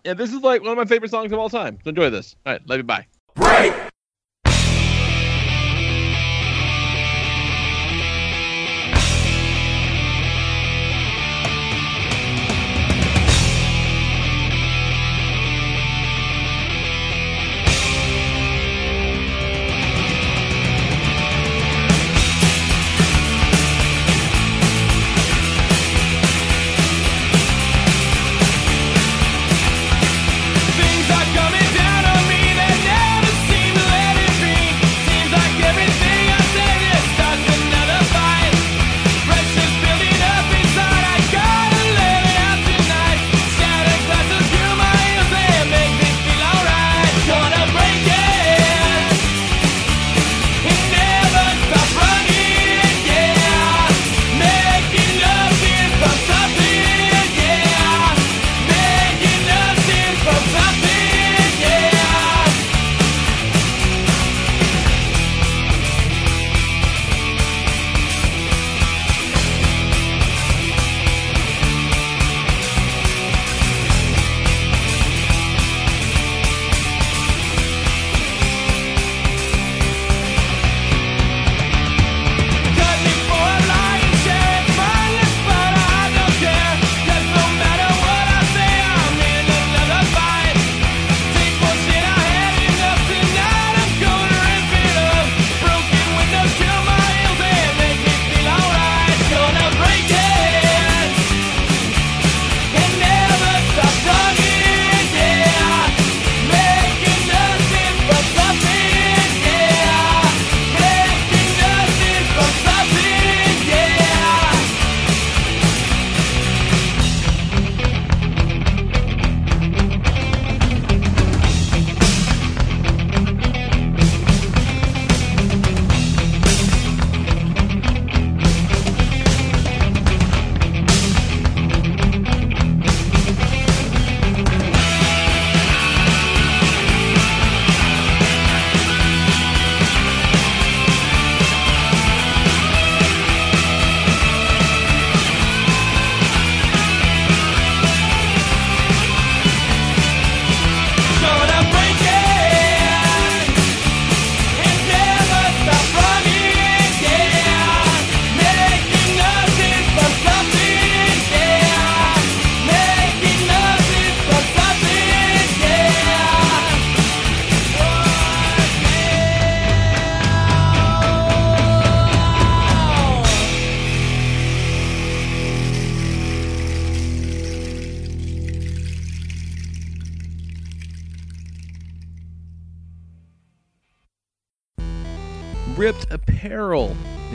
yeah, this is like one of my favorite songs of all time. So enjoy this. All right, love you. Bye. Break.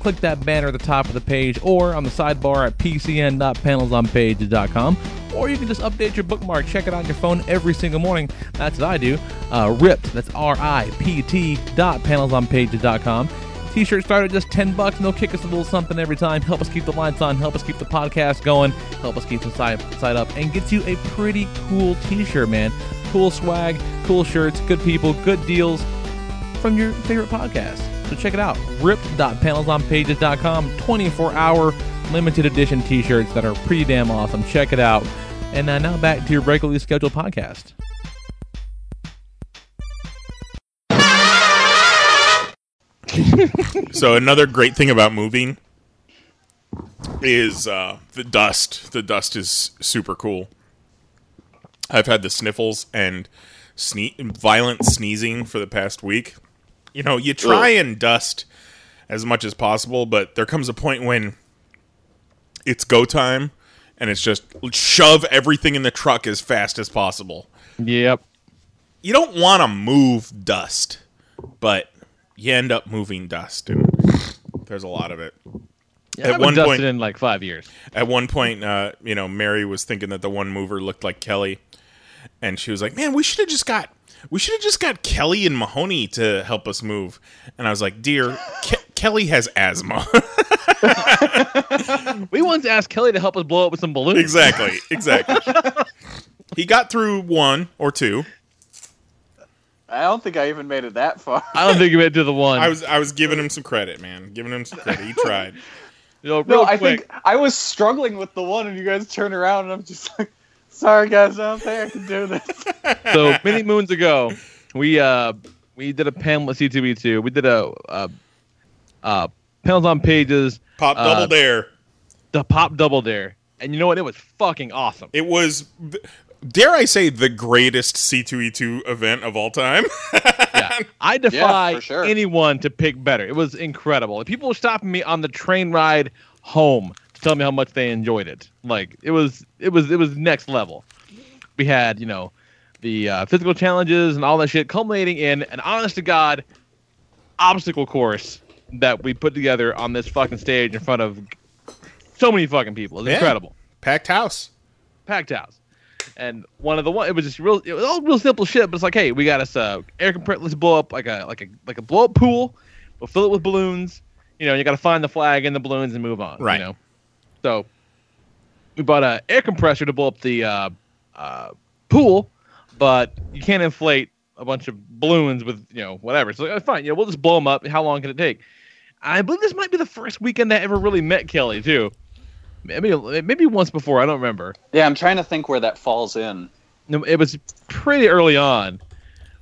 click that banner at the top of the page or on the sidebar at pcn.panelsonpages.com, or you can just update your bookmark, check it on your phone every single morning. That's what I do. Ripped, that's ript.panelsonpages.com. T-shirts start at just $10, and they'll kick us a little something every time. Help us keep the lights on, help us keep the podcast going, help us keep the side up, and get you a pretty cool T-shirt, man. Cool swag, cool shirts, good people, good deals from your favorite podcast. So check it out, ripped.panelsonpages.com, 24-hour limited edition T-shirts that are pretty damn awesome. Check it out. And now back to your regularly scheduled podcast. So another great thing about moving is the dust. The dust is super cool. I've had the sniffles and violent sneezing for the past week. You know, you try and dust as much as possible, but there comes a point when it's go time, and it's just shove everything in the truck as fast as possible. Yep. You don't want to move dust, but you end up moving dust, and there's a lot of it. Yeah, at one dusted point, in like 5 years. At one point, you know, Mary was thinking that the one mover looked like Kelly, and she was like, "Man, we should have just got Kelly and Mahoney to help us move." And I was like, "Dear, Kelly has asthma." We once asked Kelly to help us blow up with some balloons. Exactly. He got through one or two. I don't think I even made it that far. I don't think you made it to the one. I was giving him some credit, man. Giving him some credit. He tried. You know, I think I was struggling with the one, and you guys turn around, and I'm just like, sorry, guys, I don't think I can do this. So many moons ago, we did a panel at C2B2. We did a Panels on Pages. Pop Double Dare. The Pop Double Dare. And you know what? It was fucking awesome. It was... dare I say the greatest C2E2 event of all time? Yeah. I defy anyone to pick better. It was incredible. People were stopping me on the train ride home to tell me how much they enjoyed it. Like it was next level. We had, you know, the physical challenges and all that shit, culminating in an honest to God obstacle course that we put together on this fucking stage in front of so many fucking people. It was incredible. Packed house. And it was just real. It was all real simple shit. But it's like, hey, we got us air compressor. Let's blow up like a blow up pool. We'll fill it with balloons. You know, you got to find the flag and the balloons and move on. Right. You know? So we bought an air compressor to blow up the pool, but you can't inflate a bunch of balloons with, you know, whatever. So fine, yeah, we'll just blow them up. How long can it take? I believe this might be the first weekend I ever really met Kelly too. Maybe once before, I don't remember. Yeah, I'm trying to think where that falls in. No, it was pretty early on,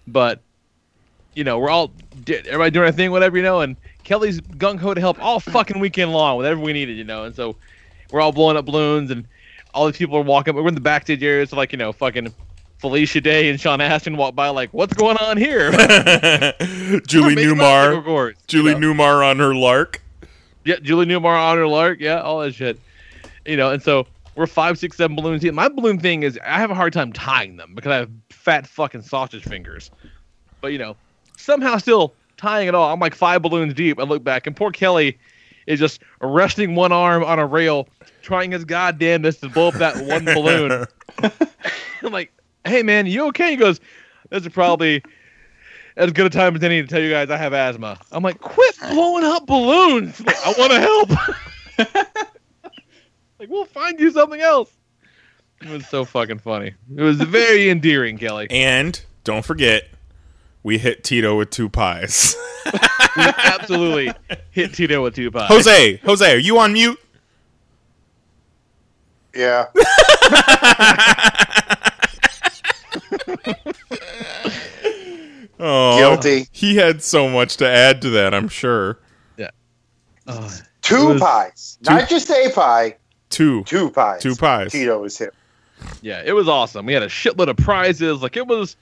but you know, we're all everybody doing our thing, whatever, you know. And Kelly's gung ho to help all fucking weekend long, whatever we needed, you know. And so we're all blowing up balloons, and all these people are walking. We're in the backstage area, so like, you know, fucking Felicia Day and Sean Astin walk by, like, what's going on here? Julie Newmar on her lark. Yeah, Julie Newmar on her lark. Yeah, all that shit. You know, and so we're 5, 6, 7 balloons in. My balloon thing is I have a hard time tying them because I have fat fucking sausage fingers. But, you know, somehow still tying it all. I'm like 5 balloons deep. I look back, and poor Kelly is just resting one arm on a rail, trying his goddamnest to blow up that one balloon. I'm like, hey, man, you okay? He goes, this is probably as good a time as any to tell you guys I have asthma. I'm like, quit blowing up balloons. Like, I want to help. Like, we'll find you something else. It was so fucking funny. It was very endearing, Kelly. And don't forget, we hit Tito with 2 pies. We absolutely hit Tito with 2 pies. Jose, are you on mute? Yeah. Oh, guilty. He had so much to add to that, I'm sure. Yeah. 2 pies. Not just a pie. Two pies. Tito was him. Yeah, it was awesome. We had a shitload of prizes. Like, it was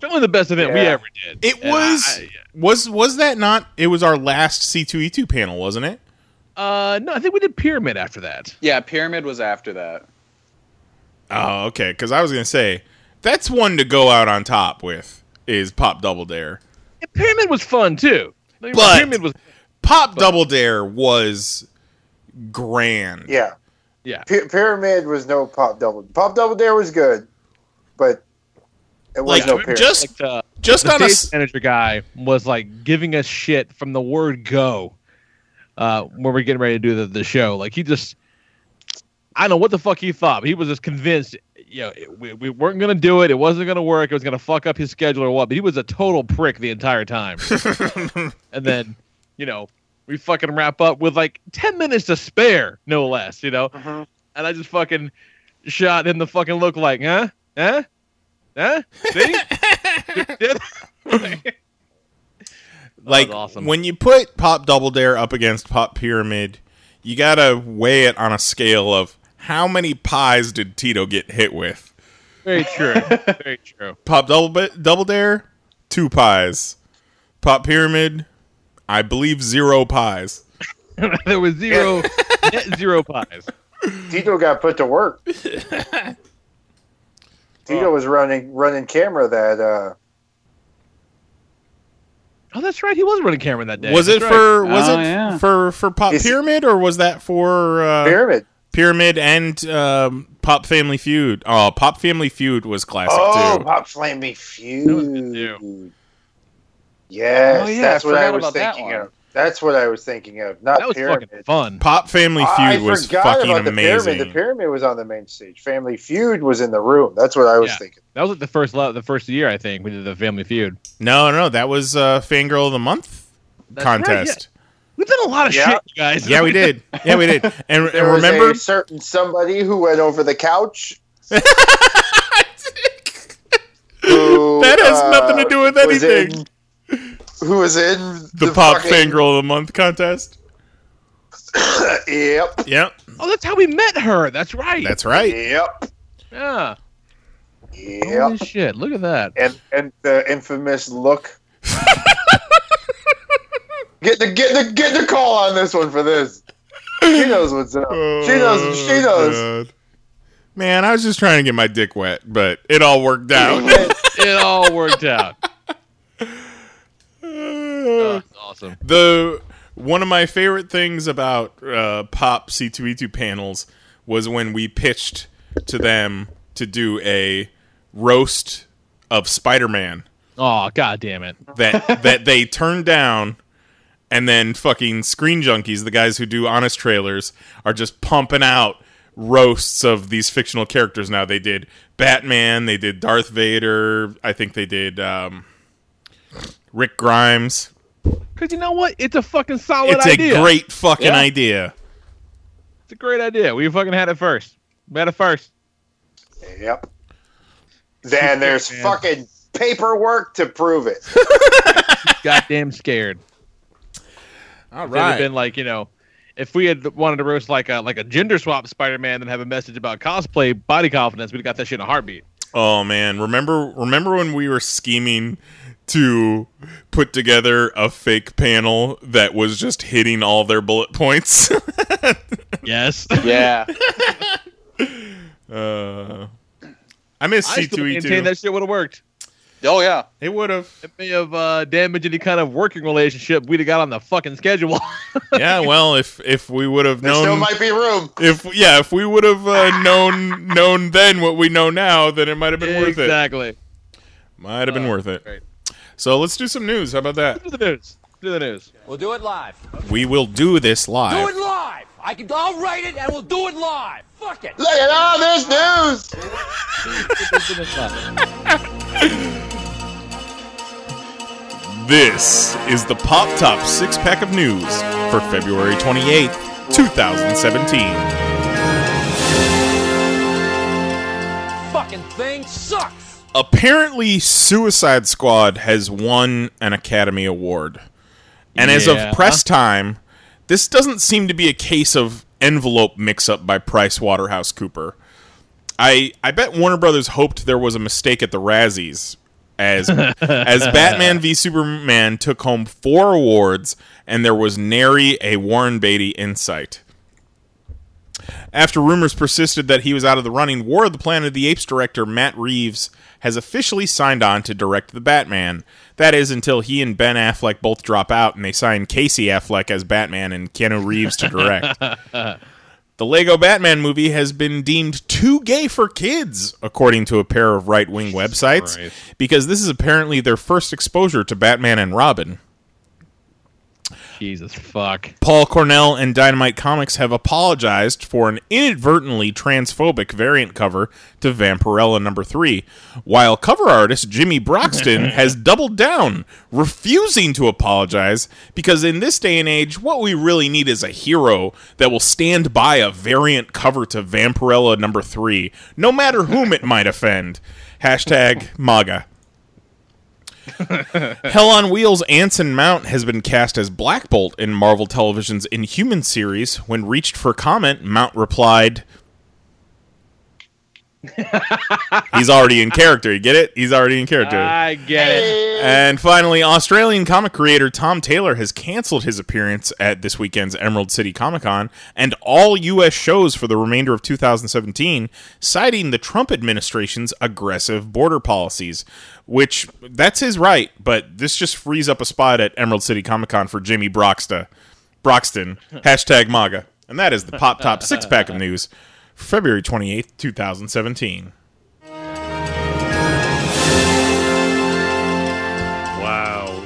certainly the best event we ever did. It was that not? It was our last C2E2 panel, wasn't it? No, I think we did Pyramid after that. Yeah, Pyramid was after that. Oh, okay, because I was going to say, that's one to go out on top with, is Pop Double Dare. Yeah, Pyramid was fun, too. But Pyramid was Pop Double Dare was grand. Yeah. Yeah. Pyramid was no Pop Double. Pop Double Dare was good, but it was like, no Pyramid. Just the on stage manager guy was like giving us shit from the word go when we're getting ready to do the show. Like he just, I don't know what the fuck he thought. But he was just convinced, you know, we weren't gonna do it. It wasn't gonna work. It was gonna fuck up his schedule or what. But he was a total prick the entire time. And then, you know, we fucking wrap up with like 10 minutes to spare, no less, you know? Mm-hmm. And I just fucking shot in the fucking look like, huh? Huh? Huh? See? Like, awesome. When you put Pop Double Dare up against Pop Pyramid, you gotta weigh it on a scale of how many pies did Tito get hit with? Very true. Very true. Pop Double Dare, 2 pies. Pop Pyramid, I believe 0 pies. There was 0, net 0 pies. Tito got put to work. Tito was running camera that. Oh, that's right. He was running camera that day. Was that's it right. for? Was oh, it yeah. for Pop Pyramid or was that for Pyramid? Pyramid and Pop Family Feud. Oh, Pop Family Feud was classic too. Oh, Pop Family Feud. Yes, oh, yeah, that's what I was thinking of. That's what I was thinking of. Not that was Pyramid. Fucking fun. Pop Family Feud was fucking about the amazing. Pyramid. The Pyramid was on the main stage. Family Feud was in the room. That's what I was thinking. That was like the first year, I think, we did the Family Feud. No, that was Fangirl of the Month that's contest. Right, yeah. We did a lot of shit, you guys. Yeah, we did. Yeah, we did. And there was remember a certain somebody who went over the couch. Who, that has nothing to do with anything. Who was in the Pop Fangirl of the Month contest? Yep. Oh, that's how we met her. That's right. Yep. Yeah. Yep. Holy shit! Look at that. And the infamous look. get the call on this one for this. She knows what's up. She knows. God. Man, I was just trying to get my dick wet, but it all worked out. It all worked out. That's awesome. One of my favorite things about Pop C2E2 panels was when we pitched to them to do a roast of Spider-Man. Oh, god damn it. That they turned down, and then fucking Screen Junkies, the guys who do Honest Trailers, are just pumping out roasts of these fictional characters now. They did Batman, they did Darth Vader, I think they did Rick Grimes. Because you know what? It's a fucking solid idea. It's a great fucking idea. It's a great idea. We fucking had it first. Yep. Then there's fucking paperwork to prove it. Goddamn scared. All right. It would have been like, you know, if we had wanted to roast like a gender swap Spider-Man and have a message about cosplay body confidence, we'd have got that shit in a heartbeat. Oh, man. Remember when we were scheming to put together a fake panel that was just hitting all their bullet points? Yes. Yeah. I miss C2E2. That shit would have worked. Oh, yeah. It would have. It may have damaged any kind of working relationship we'd have got on the fucking schedule. Yeah, well, if we would have known... There still might be room. If we would have known then what we know now, then it might have been worth it. Exactly. Might have been worth it. Great. So let's do some news. How about that? Do the news. We'll do it live. We will do this live. Do it live. I'll write it and we'll do it live. Fuck it. Look at all this news. This is the Pop Top 6-Pack of News for February 28th, 2017. Fucking thing sucks. Apparently, Suicide Squad has won an Academy Award. And as of press time, this doesn't seem to be a case of envelope mix-up by PricewaterhouseCoopers. I bet Warner Brothers hoped there was a mistake at the Razzies as Batman v. Superman took home 4 awards, and there was nary a Warren Beatty in sight. After rumors persisted that he was out of the running, War of the Planet of the Apes director Matt Reeves has officially signed on to direct The Batman. That is, until he and Ben Affleck both drop out and they sign Casey Affleck as Batman and Keanu Reeves to direct. The Lego Batman movie has been deemed too gay for kids, according to a pair of right-wing websites, because this is apparently their first exposure to Batman and Robin. Jesus fuck. Paul Cornell and Dynamite Comics have apologized for an inadvertently transphobic variant cover to Vampirella number 3, while cover artist Jimmy Broxton has doubled down, refusing to apologize, because in this day and age, what we really need is a hero that will stand by a variant cover to Vampirella number 3, no matter whom it might offend. Hashtag MAGA. Hell on Wheels' Anson Mount has been cast as Black Bolt in Marvel Television's Inhuman series. When reached for comment, Mount replied, he's already in character. You get it? He's already in character. I get it. And finally, Australian comic creator Tom Taylor has canceled his appearance at this weekend's Emerald City Comic Con and all U.S. shows for the remainder of 2017, citing the Trump administration's aggressive border policies. Which, that's his right, but this just frees up a spot at Emerald City Comic Con for Jimmy Broxton, hashtag MAGA. And that is the Pop Top 6-pack of news for February 28th, 2017. Wow.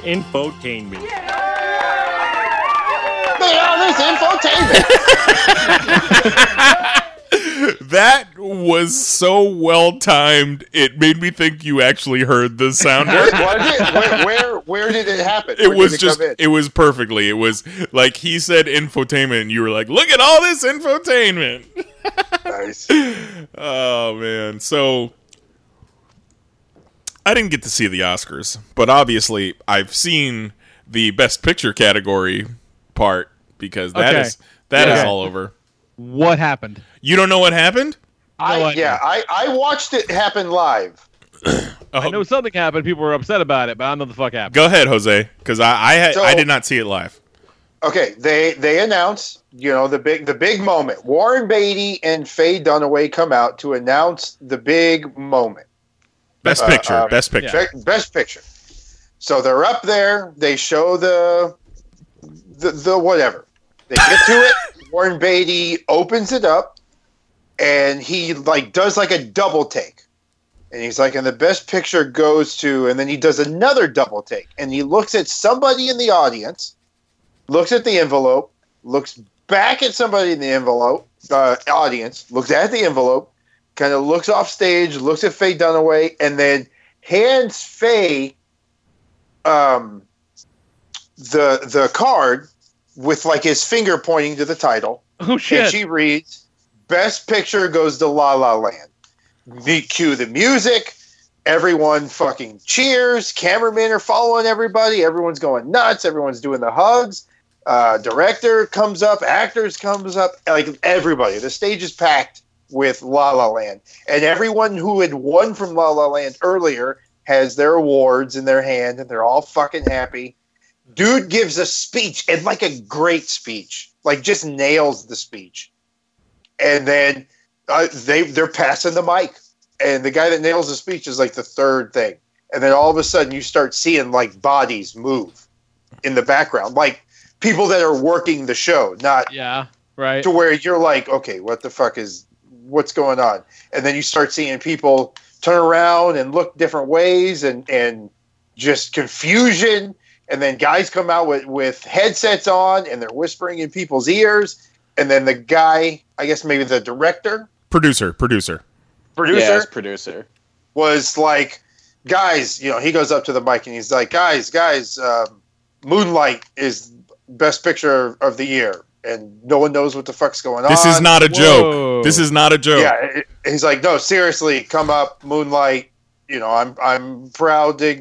Infotainment. Yeah! They all this infotainment! That was so well-timed, it made me think you actually heard the sound. Where did it happen? It was perfectly. It was like he said infotainment, and you were like, look at all this infotainment. Nice. Oh, man. So, I didn't get to see the Oscars, but obviously I've seen the Best Picture category part, because that is all over. What happened? You don't know what happened? I watched it happen live. I know something happened. People were upset about it, but I don't know what the fuck happened. Go ahead, Jose, because I did not see it live. Okay, they announce, the big moment. Warren Beatty and Faye Dunaway come out to announce the big moment. Best picture. Yeah. Best picture. So they're up there. They show the whatever. They get to it. Warren Beatty opens it up, and he does a double take. And he's like, and the best picture goes to, and then he does another double take. And he looks at somebody in the audience, looks at the envelope, looks back at somebody in the audience, looks at the envelope, kind of looks off stage, looks at Faye Dunaway, and then hands Faye the card with his finger pointing to the title. Oh, shit. And she reads, Best Picture goes to La La Land. Cue the music. Everyone fucking cheers. Cameramen are following everybody. Everyone's going nuts. Everyone's doing the hugs. Director comes up. Actors comes up. Everybody. The stage is packed with La La Land. And everyone who had won from La La Land earlier has their awards in their hand, and they're all fucking happy. Dude gives a speech, and a great speech, just nails the speech. And then they're passing the mic, and the guy that nails the speech is the third thing. And then all of a sudden, you start seeing bodies move in the background, people that are working the show, not right. To where you're okay, what the fuck is what's going on? And then you start seeing people turn around and look different ways, and just confusion. And then guys come out with headsets on, and they're whispering in people's ears. And then the guy, I guess maybe the director? Producer. Was guys, he goes up to the mic and he's like, guys, Moonlight is best picture of the year. And no one knows what the fuck's going on. This is not a joke. Yeah, he's like, no, seriously, come up, Moonlight. I'm proud to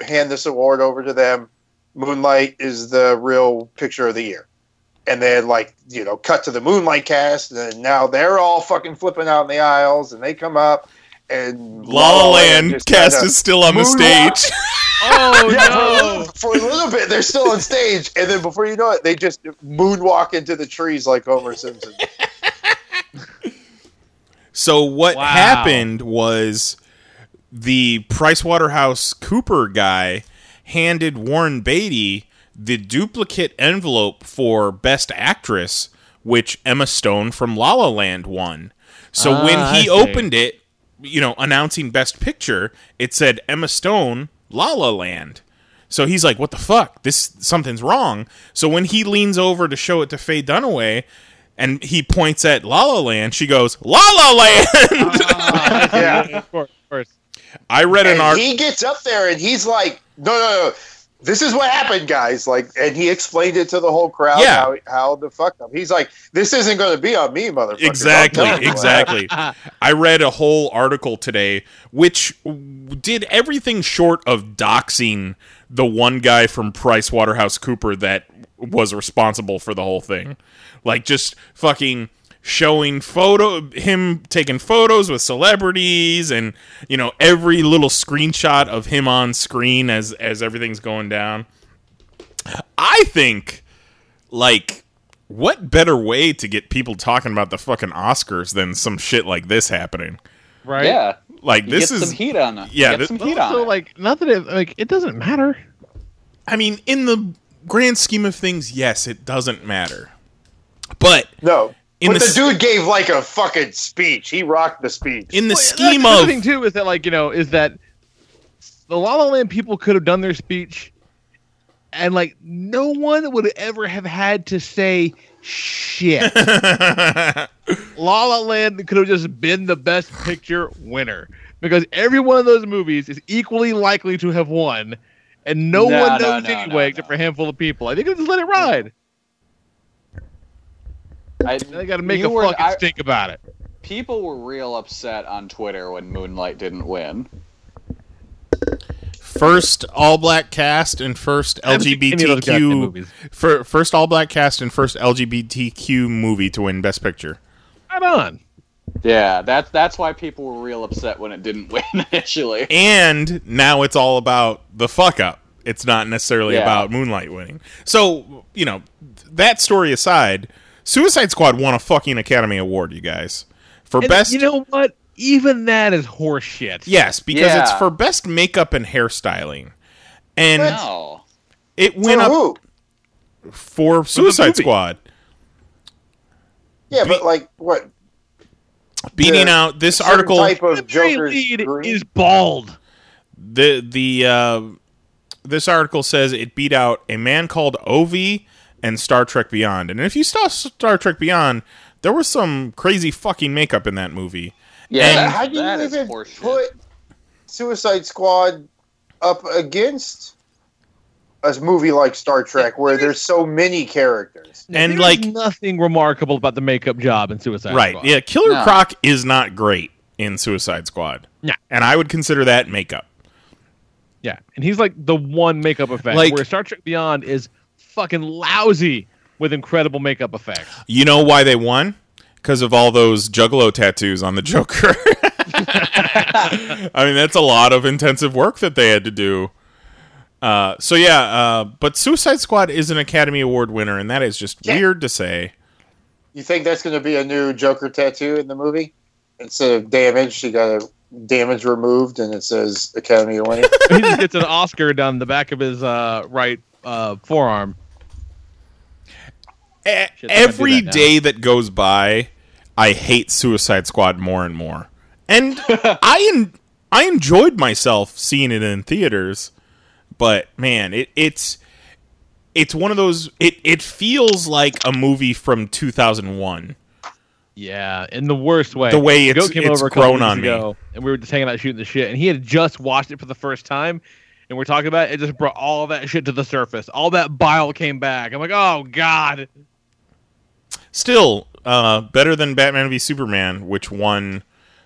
hand this award over to them. Moonlight is the real picture of the year. And then, cut to the Moonlight cast, and now they're all fucking flipping out in the aisles, and they come up, and La La Land cast is still on the stage. Oh yeah, no! For a little bit, they're still on stage, and then before you know it, they just moonwalk into the trees like Homer Simpson. So what happened was the PricewaterhouseCoopers guy handed Warren Beatty the duplicate envelope for Best Actress, which Emma Stone from La La Land won. So when he opened it, you know, announcing Best Picture, it said Emma Stone, La La Land. So he's like, what the fuck? Something's wrong. So when he leans over to show it to Faye Dunaway, and he points at La La Land, she goes, La La Land! Yeah, of course, of course. I read an article. He gets up there and he's like, no, no, no. This is what happened, guys. Like, and he explained it to the whole crowd how the fuck up. He's like, this isn't going to be on me, motherfucker. Exactly. I read a whole article today which did everything short of doxing the one guy from PricewaterhouseCoopers that was responsible for the whole thing. Like, just fucking showing him taking photos with celebrities and, you know, every little screenshot of him on screen as everything's going down. I think, like, what better way to get people talking about the fucking Oscars than some shit like this happening? Right? Yeah. Like, this is some heat on them. Yeah. It doesn't matter. I mean, in the grand scheme of things, yes, it doesn't matter. But no. But the dude gave like a fucking speech. He rocked the speech. In the scheme of the thing too is that, like, you know, is that the La La Land people could have done their speech, and like no one would ever have had to say shit. La La Land could have just been the Best Picture winner because every one of those movies is equally likely to have won, and no one knows, except for a handful of people. I think they just let it ride. They got to make a fucking stink about it. People were real upset on Twitter when Moonlight didn't win. First all-black cast and first LGBTQ movie to win Best Picture. Right on. Yeah, that's why people were real upset when it didn't win initially. And now it's all about the fuck up. It's not necessarily about Moonlight winning. So, you know, that story aside, Suicide Squad won a fucking Academy Award, you guys. Best... You know what? Even that is horseshit. Yes, because it's for Best Makeup and Hairstyling. And it went up for Suicide Squad. Yeah, but like, what? Beating out this article... Type of Joker's lead is bald. This article says it beat out A Man Called Ovi... and Star Trek Beyond. And if you saw Star Trek Beyond, there was some crazy fucking makeup in that movie. Yeah, and how do you even put Suicide Squad up against a movie like Star Trek where there's so many characters? And there's like nothing remarkable about the makeup job in Suicide Squad. Right, yeah. Killer Croc is not great in Suicide Squad. No. And I would consider that makeup. Yeah, and he's like the one makeup effect, like, where Star Trek Beyond is fucking lousy with incredible makeup effects. You know why they won? Because of all those juggalo tattoos on the Joker. I mean, that's a lot of intensive work that they had to do. But Suicide Squad is an Academy Award winner, and that is just weird to say. You think that's going to be a new Joker tattoo in the movie? Instead of damage, she got a damage removed, and it says Academy winner. He just gets an Oscar down the back of his right forearm. Every day that goes by, I hate Suicide Squad more and more. And I enjoyed myself seeing it in theaters, but man, it's one of those. It feels like a movie from 2001. Yeah, in the worst way. The way it's grown on me. And we were just hanging out shooting the shit, and he had just watched it for the first time. And we're talking about it just brought all that shit to the surface. All that bile came back. I'm like, oh, God. Still, better than Batman v. Superman, which won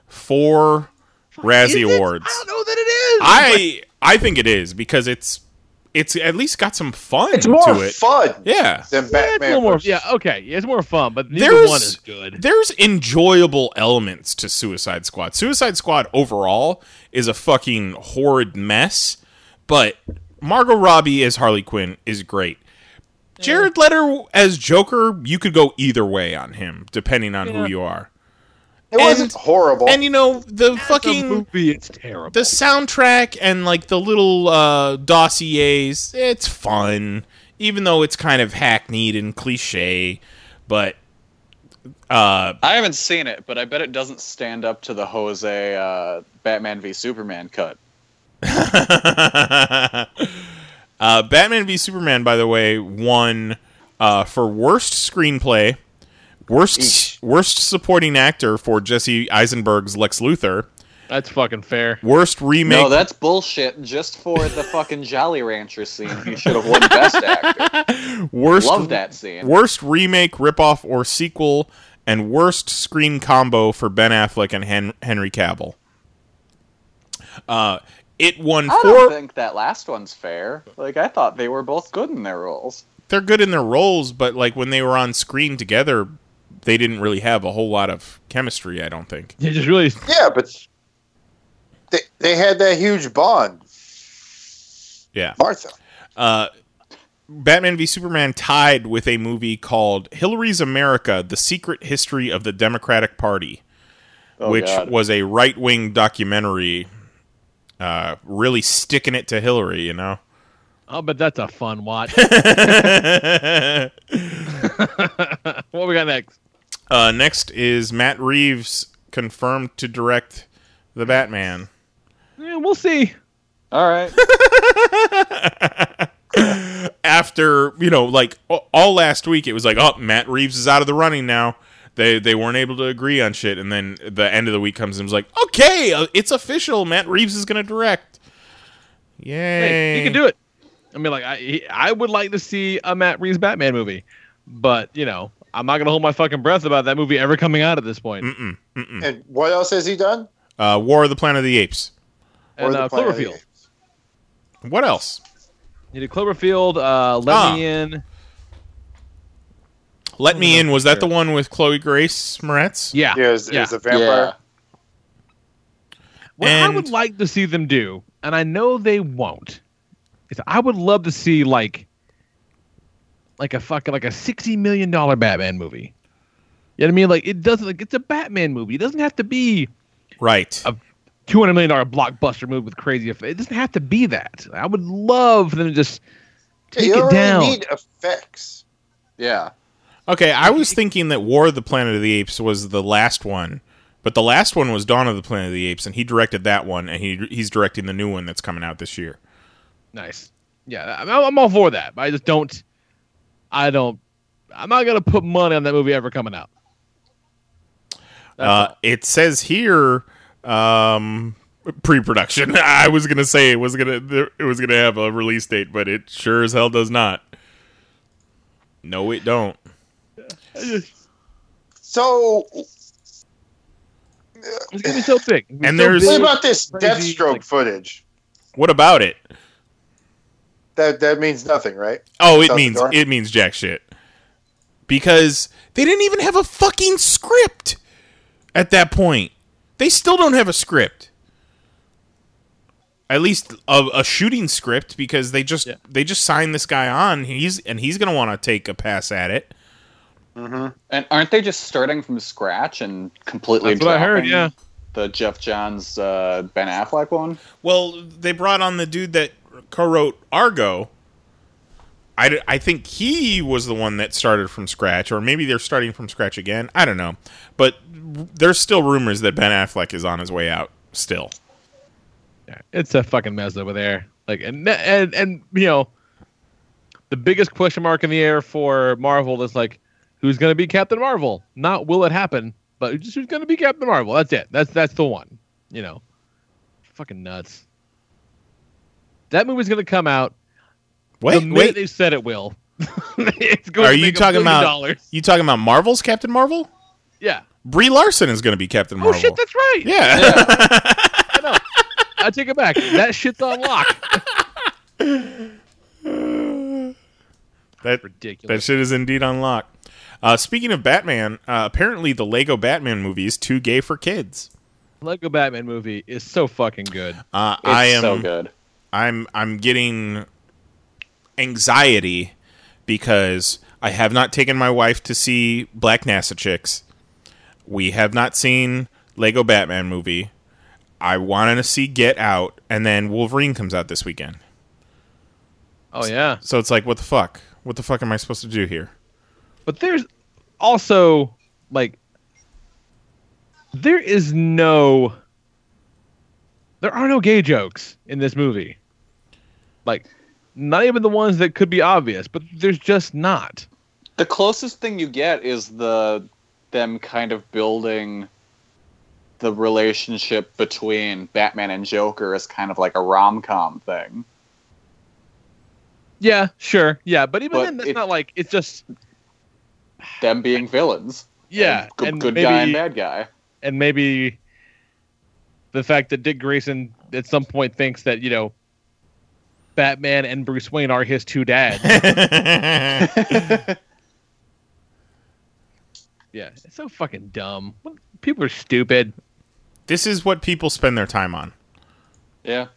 4 Razzie Awards. I don't know that it is. I think it is because it's it's at least got some fun. It's more to it. Fun, yeah. Than Batman. More, yeah, okay, it's more fun, but neither one is good. There's enjoyable elements to Suicide Squad. Suicide Squad overall is a fucking horrid mess, but Margot Robbie as Harley Quinn is great. Jared Leto as Joker, you could go either way on him, depending on who you are. It wasn't horrible. And, you know, it's terrible. The soundtrack and, like, the little dossiers, it's fun, even though it's kind of hackneyed and cliche, but... I haven't seen it, but I bet it doesn't stand up to the Jose Batman v. Superman cut. Batman v. Superman, by the way, won for worst screenplay, worst supporting actor for Jesse Eisenberg's Lex Luthor. That's fucking fair. Worst remake. No, that's bullshit. Just for the fucking Jolly Rancher scene, he should have won Best Actor. Love that scene. Worst remake, ripoff, or sequel, and worst screen combo for Ben Affleck and Henry Cavill. It won four. I don't think that last one's fair. Like, I thought they were both good in their roles. They're good in their roles, but, like, when they were on screen together, they didn't really have a whole lot of chemistry, I don't think. They just really... Yeah, but they had that huge bond. Yeah. Martha. Batman v. Superman tied with a movie called Hillary's America, The Secret History of the Democratic Party, was a right-wing documentary... really sticking it to Hillary, you know? Oh, but that's a fun watch. What we got next? Next is Matt Reeves confirmed to direct The Batman. Yeah, we'll see. All right. After, you know, like, all last week, it was like, oh, Matt Reeves is out of the running now. They weren't able to agree on shit, and then the end of the week comes and is like, okay, it's official. Matt Reeves is going to direct. Yay. Hey, he can do it. I mean, like, I would like to see a Matt Reeves Batman movie, but, you know, I'm not going to hold my fucking breath about that movie ever coming out at this point. Mm-mm, mm-mm. And what else has he done? War of the Planet of the Apes. And Cloverfield. Apes. What else? He did Cloverfield, Let Me In... Let Me In, was that the one with Chloe Grace Moretz? Yeah. Yeah, it was a vampire. Yeah. What I would like to see them do, and I know they won't, is I would love to see like a $60 million Batman movie. You know what I mean? Like, it doesn't, like, it's a Batman movie. It doesn't have to be a $200 million blockbuster movie with crazy effects. It doesn't have to be that. I would love them to just take it down. You need effects. Yeah. Okay, I was thinking that War of the Planet of the Apes was the last one, but the last one was Dawn of the Planet of the Apes, and he directed that one, and he's directing the new one that's coming out this year. Nice. Yeah, I'm all for that, but I just don't... I'm not going to put money on that movie ever coming out. It says here... pre-production. I was going to say it was gonna have a release date, but it sure as hell does not. No, it don't. So it's gonna be so thick. And there's what about this Deathstroke footage? What about it? That means nothing, right? Oh, it means jack shit, because they didn't even have a fucking script at that point. They still don't have a script. At least a shooting script, because they just signed this guy on. He's gonna want to take a pass at it. Mm-hmm. And aren't they just starting from scratch and completely dropping? That's what I heard, yeah. The Jeff Johns, Ben Affleck one? Well, they brought on the dude that co-wrote Argo. I think he was the one that started from scratch, or maybe they're starting from scratch again. I don't know. But there's still rumors that Ben Affleck is on his way out still. Yeah, it's a fucking mess over there. Like, and you know, the biggest question mark in the air for Marvel is, like, who's going to be Captain Marvel? Not will it happen, but just who's going to be Captain Marvel? That's it. That's the one. You know, fucking nuts. That movie's going to come out. Wait, they said it will. It's going to make $1 billion. You talking about Marvel's Captain Marvel? Yeah. Brie Larson is going to be Captain Marvel. Oh shit, that's right. Yeah. I know. I take it back. That shit's on lock. That ridiculous. That shit is indeed on lock. Speaking of Batman, apparently the Lego Batman movie is too gay for kids. Lego Batman movie is so fucking good. It's so good. I'm getting anxiety because I have not taken my wife to see Black NASA Chicks. We have not seen Lego Batman movie. I wanted to see Get Out, and then Wolverine comes out this weekend. Oh, yeah. So it's like, what the fuck? What the fuck am I supposed to do here? But there's also, like, there are no gay jokes in this movie. Like, not even the ones that could be obvious, but there's just not. The closest thing you get is them kind of building the relationship between Batman and Joker as kind of like a rom-com thing. Yeah, sure. Yeah, but then that's not like, it's just them being villains. Yeah. Good guy and bad guy. And maybe the fact that Dick Grayson at some point thinks that, you know, Batman and Bruce Wayne are his two dads. Yeah, it's so fucking dumb. People are stupid. This is what people spend their time on. Yeah.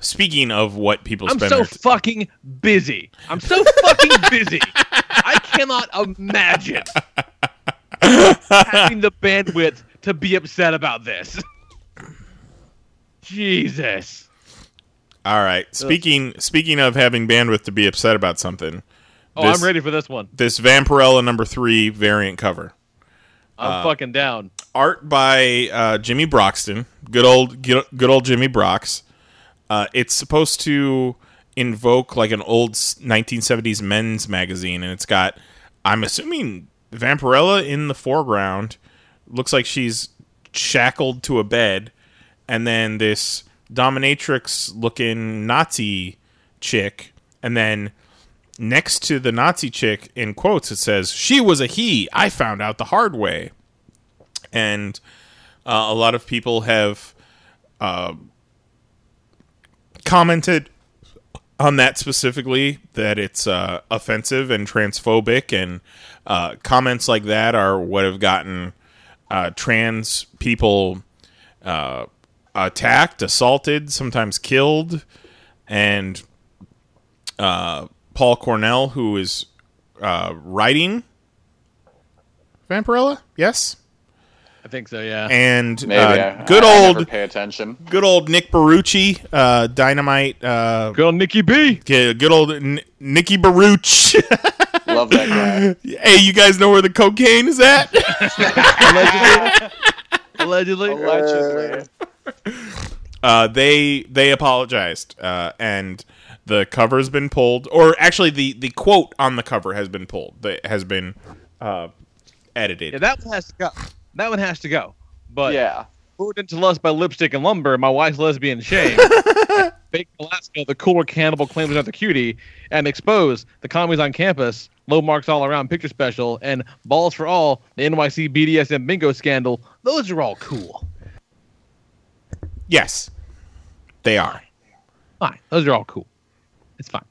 Speaking of what people spend their time on. I'm so fucking busy. I cannot imagine having the bandwidth to be upset about this. Jesus. All right. Speaking of having bandwidth to be upset about something. Oh, I'm ready for this one. This Vampirella #3 variant cover. I'm fucking down. Art by Jimmy Broxton. Good old Jimmy Brox. It's supposed to invoke like an old 1970s men's magazine, and it's got, I'm assuming, Vampirella in the foreground. Looks like she's shackled to a bed, and then this dominatrix-looking Nazi chick, and then next to the Nazi chick, in quotes, it says, "She was a he. I found out the hard way." And a lot of people have commented on that specifically, that it's offensive and transphobic, and comments like that are what have gotten trans people attacked, assaulted, sometimes killed, and Paul Cornell, who is writing Vampirella, yes, I think so, yeah. And maybe, good old Nick Barucci, Dynamite, good old Nicky B, good old Nicky Barucci. Love that guy. Hey, you guys know where the cocaine is at? Allegedly. They apologized, and the cover's been pulled, or actually the quote on the cover has been pulled. That has been edited. Yeah, that one has to go. But yeah, lured into lust by lipstick and lumber, my wife's lesbian shame. Fake Alaska, the cooler cannibal claims not the cutie, and expose the commies on campus, low marks all around picture special, and balls for all, the NYC BDSM bingo scandal. Those are all cool. Yes, they are. Fine. Those are all cool. It's fine.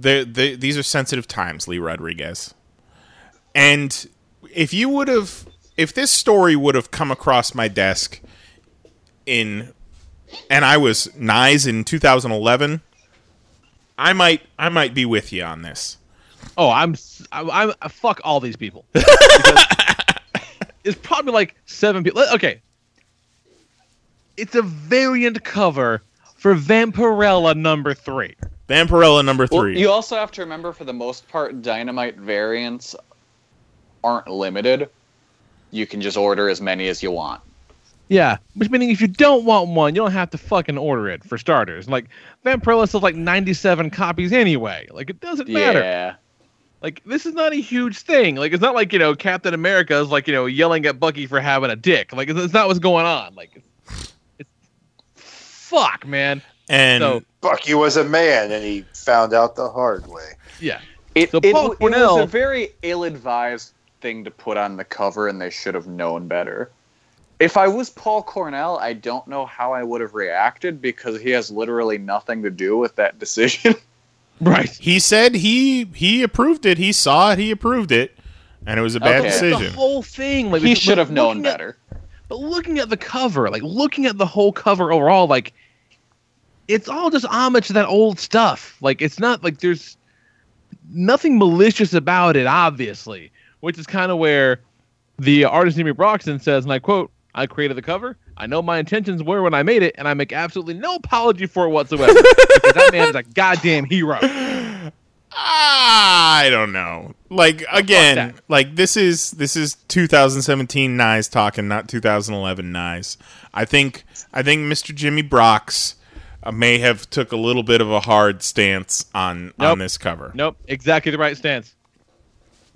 These are sensitive times, Lee Rodriguez. And if this story would have come across my desk and I was NICE in 2011, I might be with you on this. Oh, I'm fuck all these people. It's probably like 7 people. Okay. It's a variant cover for Vampirella #3. Vampirella #3. Well, you also have to remember, for the most part, Dynamite variants aren't limited. You can just order as many as you want. Yeah, which meaning if you don't want one, you don't have to fucking order it, for starters. Like, Vampirella sells like 97 copies anyway. Like, it doesn't matter. Yeah. Like, this is not a huge thing. Like, it's not like, you know, Captain America is like, you know, yelling at Bucky for having a dick. Like, it's not what's going on. Like, fuck, man. And so, Bucky was a man, and he found out the hard way. Yeah. It was a very ill-advised thing to put on the cover, and they should have known better. If I was Paul Cornell, I don't know how I would have reacted, because he has literally nothing to do with that decision. Right. He said he approved it. He saw it. He approved it. And it was a bad decision. The whole thing. Like, he should have known better. But looking at the cover, like looking at the whole cover overall, like it's all just homage to that old stuff. Like it's not like there's nothing malicious about it, obviously, which is kind of where the artist Jimmy Broxton says, and I quote, "I created the cover. I know my intentions were when I made it, and I make absolutely no apology for it whatsoever." Because that man is a goddamn hero. I don't know. Like, again, like this is 2017 Nyes talking, not 2011 Nyes. I think Mr. Jimmy Brox may have took a little bit of a hard stance on this cover. Nope, exactly the right stance.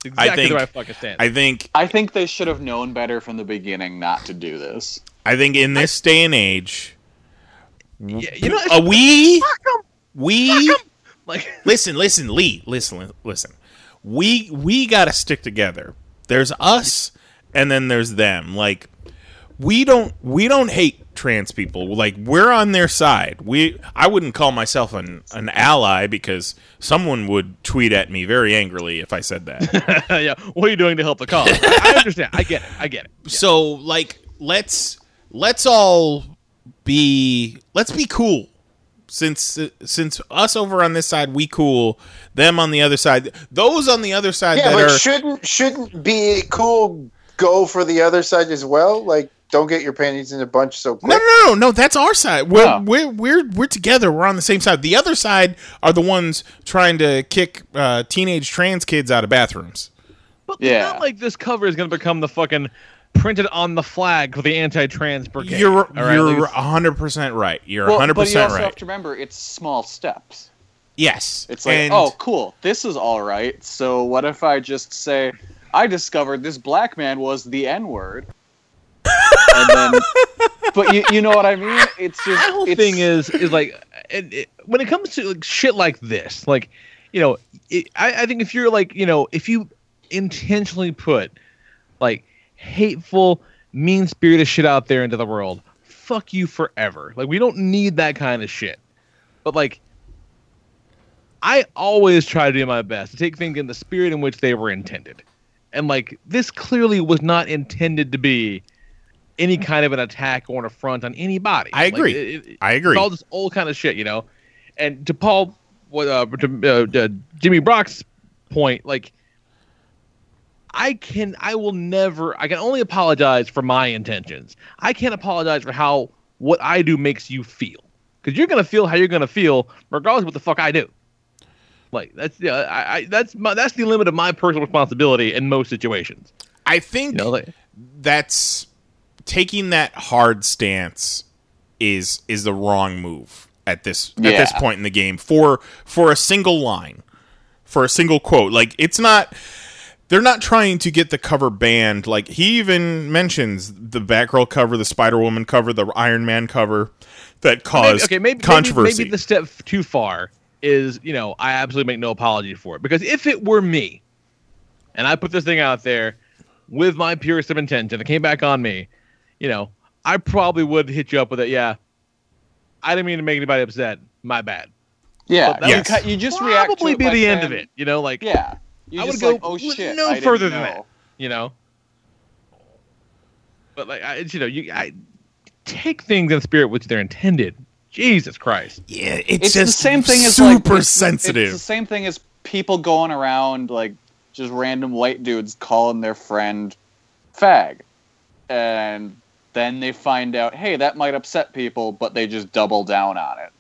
Exactly the right fucking stance. I think they should have known better from the beginning not to do this. I think in this day and age, like listen, Lee, listen. We gotta stick together. There's us, and then there's them. Like we don't hate trans people. Like we're on their side. I wouldn't call myself an ally, because someone would tweet at me very angrily if I said that. Yeah, what are you doing to help the cause? I understand. I get it. Yeah. So like let's be cool. Since us over on this side, we cool. Them on the other side, those on the other side. Yeah, but shouldn't be cool. Go for the other side as well. Like, don't get your panties in a bunch so quick. No. That's our side. We're together. We're on the same side. The other side are the ones trying to kick teenage trans kids out of bathrooms. But not like this cover is going to become the fucking printed on the flag for the anti-trans brigade. You're 100% right. You're 100% right. But you also have to remember, it's small steps. Yes. It's like, oh, cool. This is all right. So what if I just say, I discovered this black man was the N-word. And then, but you know what I mean? It's just... The whole thing is like, when it comes to like, shit like this, like, you know, I think if you're like, you know, if you intentionally put, like, hateful, mean-spirited shit out there into the world, fuck you forever. Like, we don't need that kind of shit. But, like, I always try to do my best to take things in the spirit in which they were intended. And, like, this clearly was not intended to be any kind of an attack or an affront on anybody. I agree. Like, I agree. It's all this old kind of shit, you know? And to Jimmy Brock's point, like, I can only apologize for my intentions. I can't apologize for how what I do makes you feel, because you're gonna feel how you're gonna feel regardless of what the fuck I do. Like that's the limit of my personal responsibility in most situations. I think that's taking that hard stance is the wrong move at this point in the game for a single line, for a single quote. Like it's not. They're not trying to get the cover banned. Like, he even mentions the Batgirl cover, the Spider-Woman cover, the Iron Man cover that caused controversy. Maybe the step too far is, you know, I absolutely make no apology for it. Because if it were me, and I put this thing out there with my purest of intention, it came back on me, you know, I probably would hit you up with it. Yeah, I didn't mean to make anybody upset. My bad. Yeah, you just react to it. Probably be the end of it, you know, like... Yeah. I would go, like, oh shit, no further than that, you know. But like, I take things in the spirit which they're intended. Jesus Christ! Yeah, it's just the same thing as super sensitive. It's the same thing as people going around like just random white dudes calling their friend fag, and then they find out, hey, that might upset people, but they just double down on it.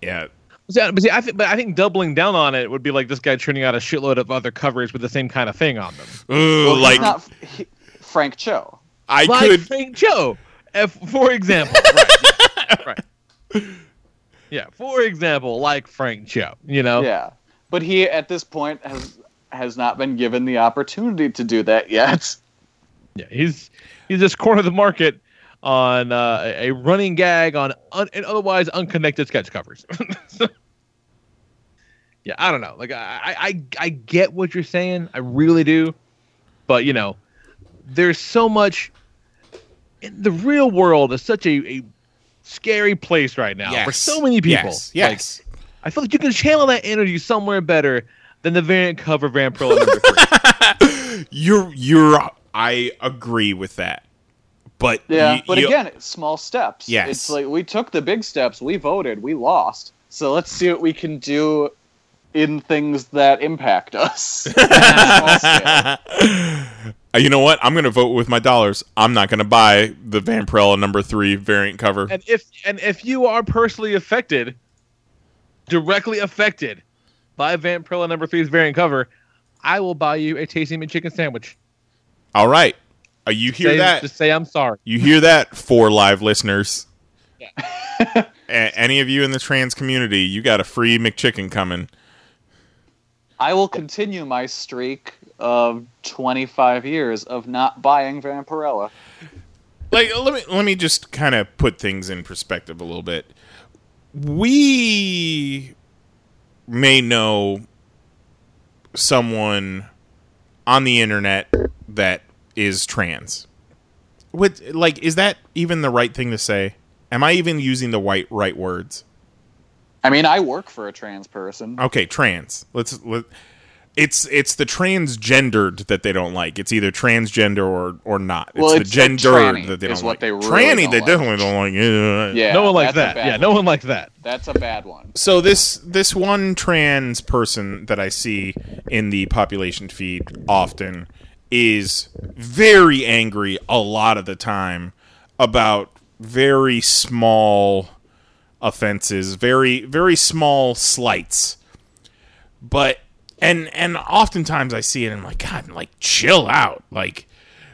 Yeah. But I think doubling down on it would be like this guy churning out a shitload of other covers with the same kind of thing on them. Ooh, well, like Frank Cho. Frank Cho, for example. Right. Right. Yeah, for example, like Frank Cho. You know. Yeah, but he at this point has not been given the opportunity to do that yet. Yeah, he's just cornered the market on a running gag on and otherwise unconnected sketch covers. So, yeah, I don't know. Like I get what you're saying. I really do. But, you know, there's so much the real world is such a scary place right now for so many people. Yes. Like, I feel like you can channel that energy somewhere better than the variant cover Vampirella number 3. I agree with that. But but again, it's small steps. Yes. It's like we took the big steps, we voted, we lost. So let's see what we can do in things that impact us. You know what? I'm going to vote with my dollars. I'm not going to buy the Vampirella number 3 variant cover. And if you are personally affected, directly affected by Vampirella number 3's variant cover, I will buy you a Tasty Meat Chicken sandwich. All right. Just say I'm sorry. You hear that, 4 live listeners. Yeah. Any of you in the trans community, you got a free McChicken coming. I will continue my streak of 25 years of not buying Vampirella. Like, let me just kind of put things in perspective a little bit. We may know someone on the internet that is trans. Is that even the right thing to say? Am I even using the right words? I mean, I work for a trans person. Okay, trans. It's the transgendered that they don't like. It's either transgender or not. Well, it's the gendered that they don't like. They definitely don't like. Yeah, no one likes that. No one likes that. That's a bad one. So this one trans person that I see in the population feed often is very angry a lot of the time about very small offenses, very, very small slights. But and oftentimes I see it and I'm like, God, like, chill out. Like,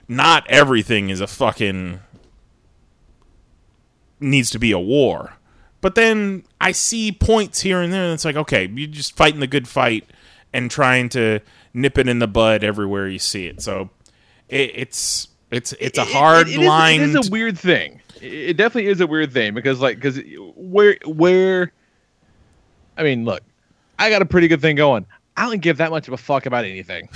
not everything is a fucking needs to be a war. But then I see points here and there and it's like, okay, you're just fighting the good fight and trying to nip it in the bud everywhere you see it. So it's a hard line. It is a weird thing. It definitely is a weird thing because where I mean, look, I got a pretty good thing going. I don't give that much of a fuck about anything.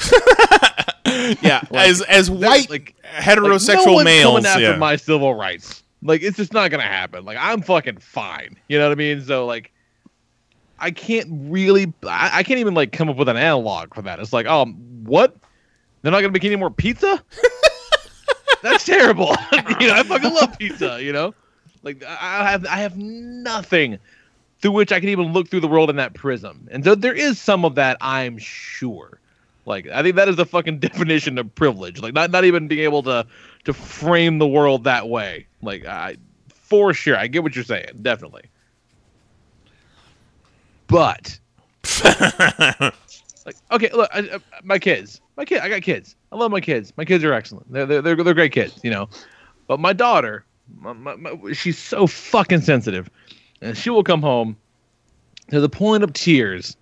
Yeah, as white heterosexual no one's males coming after my civil rights. Like, it's just not gonna happen. Like, I'm fucking fine. You know what I mean? So like, I can't really. I can't even like come up with an analog for that. It's like, what? They're not gonna make any more pizza. That's terrible. You know, I fucking love pizza, you know? Like, I have nothing through which I can even look through the world in that prism. And so there is some of that, I'm sure. Like, I think that is the fucking definition of privilege. Like, not even being able to frame the world that way. Like, for sure, I get what you're saying, definitely. But, like, okay, look, I got kids. I love my kids. My kids are excellent. They're great kids, you know. But my daughter, she's so fucking sensitive, and she will come home to the point of tears.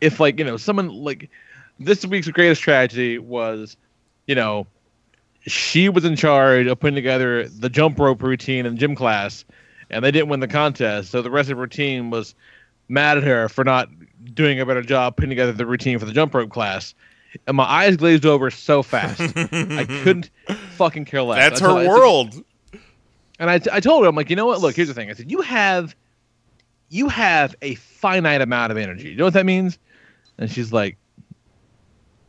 If like, you know, someone like this week's greatest tragedy was, you know, she was in charge of putting together the jump rope routine in gym class, and they didn't win the contest. So the rest of her team was mad at her for not doing a better job putting together the routine for the jump rope class. And my eyes glazed over so fast. I couldn't fucking care less. That's her world. And I told her, I'm like, you know what? Look, here's the thing. I said, you have a finite amount of energy. You know what that means? And she's like,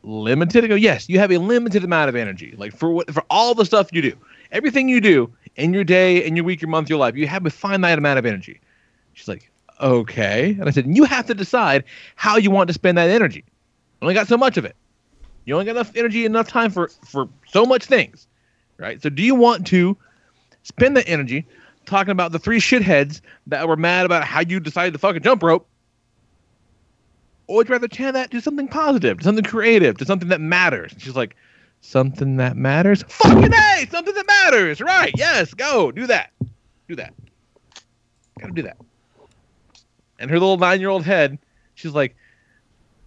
limited? I go, yes, you have a limited amount of energy. Like, for all the stuff you do, everything you do in your day, in your week, your month, your life, you have a finite amount of energy. She's like, okay. And I said, you have to decide how you want to spend that energy. I only got so much of it. You only got enough energy, enough time for so much things, right? So do you want to spend the energy talking about the 3 shitheads that were mad about how you decided to fucking jump rope? Or would you rather channel that to something positive, to something creative, to something that matters? And she's like, something that matters? Fucking A! Something that matters! Right, yes, go! Do that. Do that. Gotta do that. And her little 9-year-old head, she's like,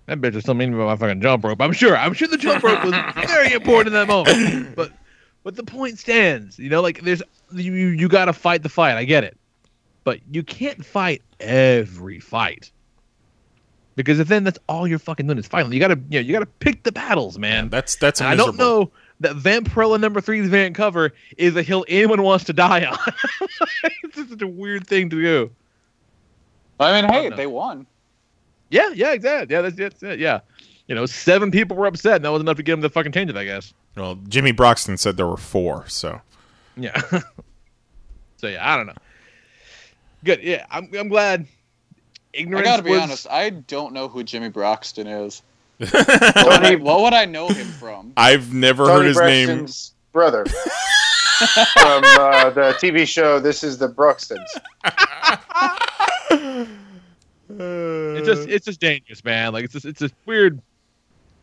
that bitch was still mean about my fucking jump rope. I'm sure the jump rope was very important in that moment. But the point stands. You know, like, there's you got to fight the fight. I get it. But you can't fight every fight. Because if then that's all you're fucking doing is fighting. You got to pick the battles, man. That's miserable. I don't know that Vampirella #3's variant cover is a hill anyone wants to die on. It's just such a weird thing to do. I mean, hey, they won. Yeah, exactly. Yeah, that's it. Yeah. You know, 7 people were upset, and that was enough to get them to fucking change it, I guess. Well, Jimmy Broxton said there were 4, so. Yeah. So, yeah, I don't know. Good. Yeah, I'm glad. Ignorance. I gotta be honest, I don't know who Jimmy Broxton is. What would I know him from? I've never heard his Braxton's name. Brother. From the TV show This Is the Broxtons. It's just dangerous, man. Like it's just weird.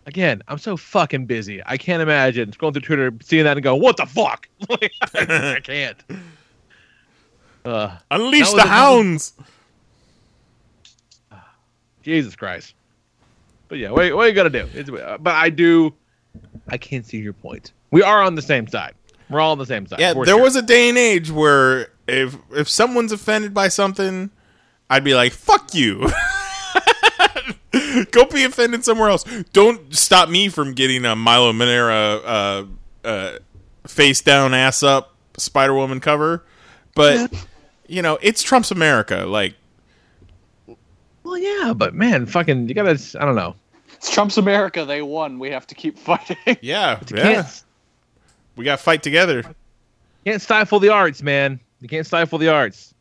Again, I'm so fucking busy. I can't imagine scrolling through Twitter, seeing that, and going, "What the fuck?" Like, I can't. Unleash the hounds. Jesus Christ. But yeah, what you gotta do? But I can't see your point. We are on the same side. We're all on the same side. Yeah, there was a day and age where if someone's offended by something, I'd be like, fuck you. Go be offended somewhere else. Don't stop me from getting a Milo Manera face down, ass up Spider-Woman cover. But, you know, it's Trump's America. Like, well, yeah, but man, fucking, you gotta, I don't know. It's Trump's America. They won. We have to keep fighting. Yeah. We gotta fight together. Can't stifle the arts, man. You can't stifle the arts.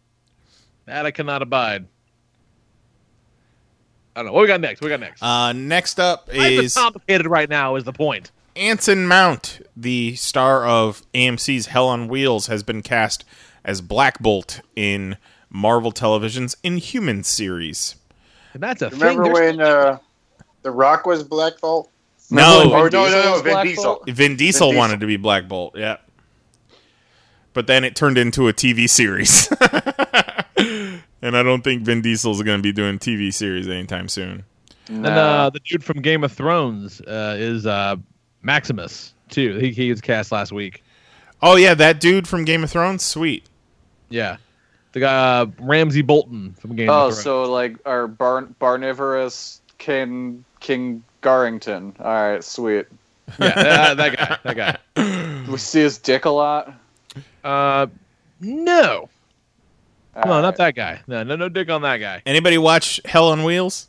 That I cannot abide. I don't know. What we got next? Next up is complicated right now is the point. Anson Mount, the star of AMC's Hell on Wheels, has been cast as Black Bolt in Marvel Television's Inhuman series. And that's a Remember thing. Remember when The Rock was Black Bolt? No, Vin Diesel. Vin Diesel wanted to be Black Bolt, yeah. But then it turned into a TV series. And I don't think Vin Diesel's going to be doing TV series anytime soon. And the dude from Game of Thrones is Maximus, too. He was cast last week. Oh, yeah, that dude from Game of Thrones? Sweet. Yeah. The guy, Ramsay Bolton from Game of Thrones. Oh, so like our Barnivorous King Garrington. All right, sweet. Yeah, that guy. Do we see his dick a lot? No. No, not that guy. No dick on that guy. Anybody watch Hell on Wheels?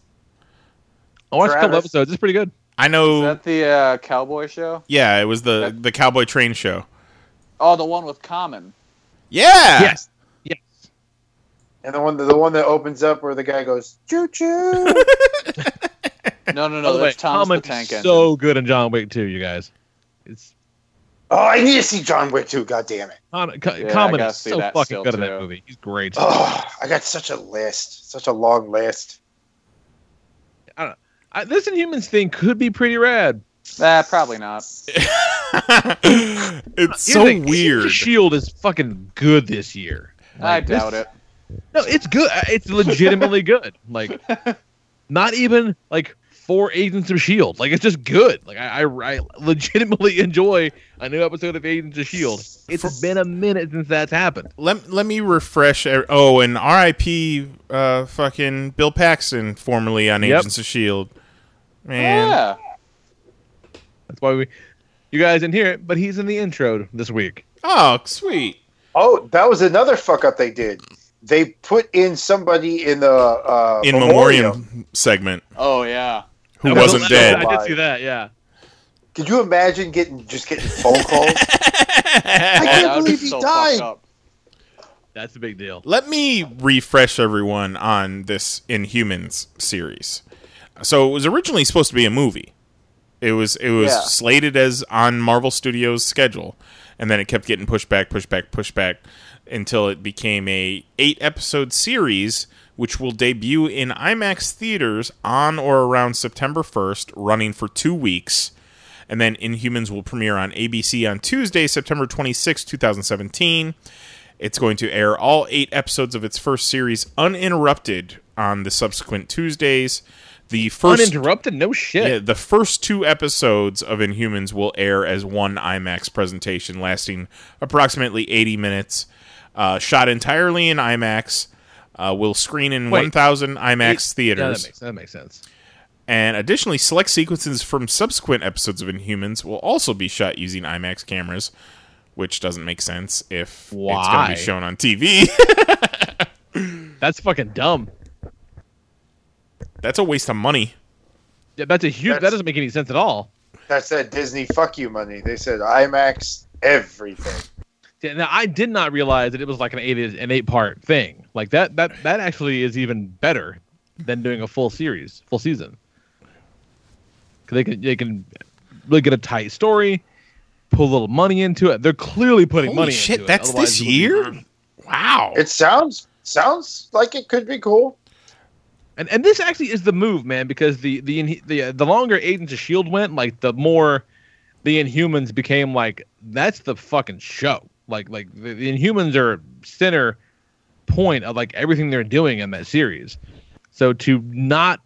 I watched a couple episodes. It's pretty good. I know. Is that the cowboy show? Yeah, it was the cowboy train show. Oh, the one with Common. Yeah. Yes. And the one that opens up where the guy goes choo choo. No. That's Tom's the Tank Engine. So good in John Wick 2, you guys. Oh, I need to see John Wick 2, goddammit. Common is so fucking good in that movie. He's great. Oh, I got such a long list. I don't know. This Inhumans thing could be pretty rad. Probably not. It's so weird. S.H.I.E.L.D. is fucking good this year. I doubt it. No, it's good. It's legitimately good. Like, not even, like... 4 Agents of S.H.I.E.L.D. Like, it's just good. Like, I legitimately enjoy a new episode of Agents of S.H.I.E.L.D. It's been a minute since that's happened. Let me refresh. Oh, and R.I.P. fucking Bill Paxton, formerly on Agents of S.H.I.E.L.D. Man. Yeah. That's why you guys didn't hear it, but he's in the intro this week. Oh, sweet. Oh, that was another fuck-up they did. They put in somebody in the in memoriam segment. Oh, yeah. Who wasn't dead. I did see that, yeah. Could you imagine getting phone calls? I can't believe he died. That's a big deal. Let me refresh everyone on this Inhumans series. So it was originally supposed to be a movie. It was slated as on Marvel Studios' schedule, and then it kept getting pushed back until it became a 8-episode series, which will debut in IMAX theaters on or around September 1st, running for 2 weeks. And then Inhumans will premiere on ABC on Tuesday, September 26, 2017. It's going to air all 8 episodes of its first series uninterrupted on the subsequent Tuesdays. Uninterrupted? No shit. Yeah, the first 2 episodes of Inhumans will air as one IMAX presentation, lasting approximately 80 minutes. Shot entirely in IMAX. Will screen in 1,000 IMAX theaters. Yeah, that makes sense. And additionally, select sequences from subsequent episodes of Inhumans will also be shot using IMAX cameras, which doesn't make sense if it's going to be shown on TV. That's fucking dumb. That's a waste of money. Yeah, that's a huge. That doesn't make any sense at all. That's that Disney fuck you money. They said IMAX everything. Yeah, now I did not realize that it was like an eight part thing. Like that actually is even better than doing a full season. Because they can really get a tight story, put a little money into it. They're clearly putting money into it. Holy shit, that's this year? Wow. It sounds like it could be cool. And this actually is the move, man, because the longer Agents of S.H.I.E.L.D. went, like the more the Inhumans became like that's the fucking show. Like the Inhumans are center point of like everything they're doing in that series. So to not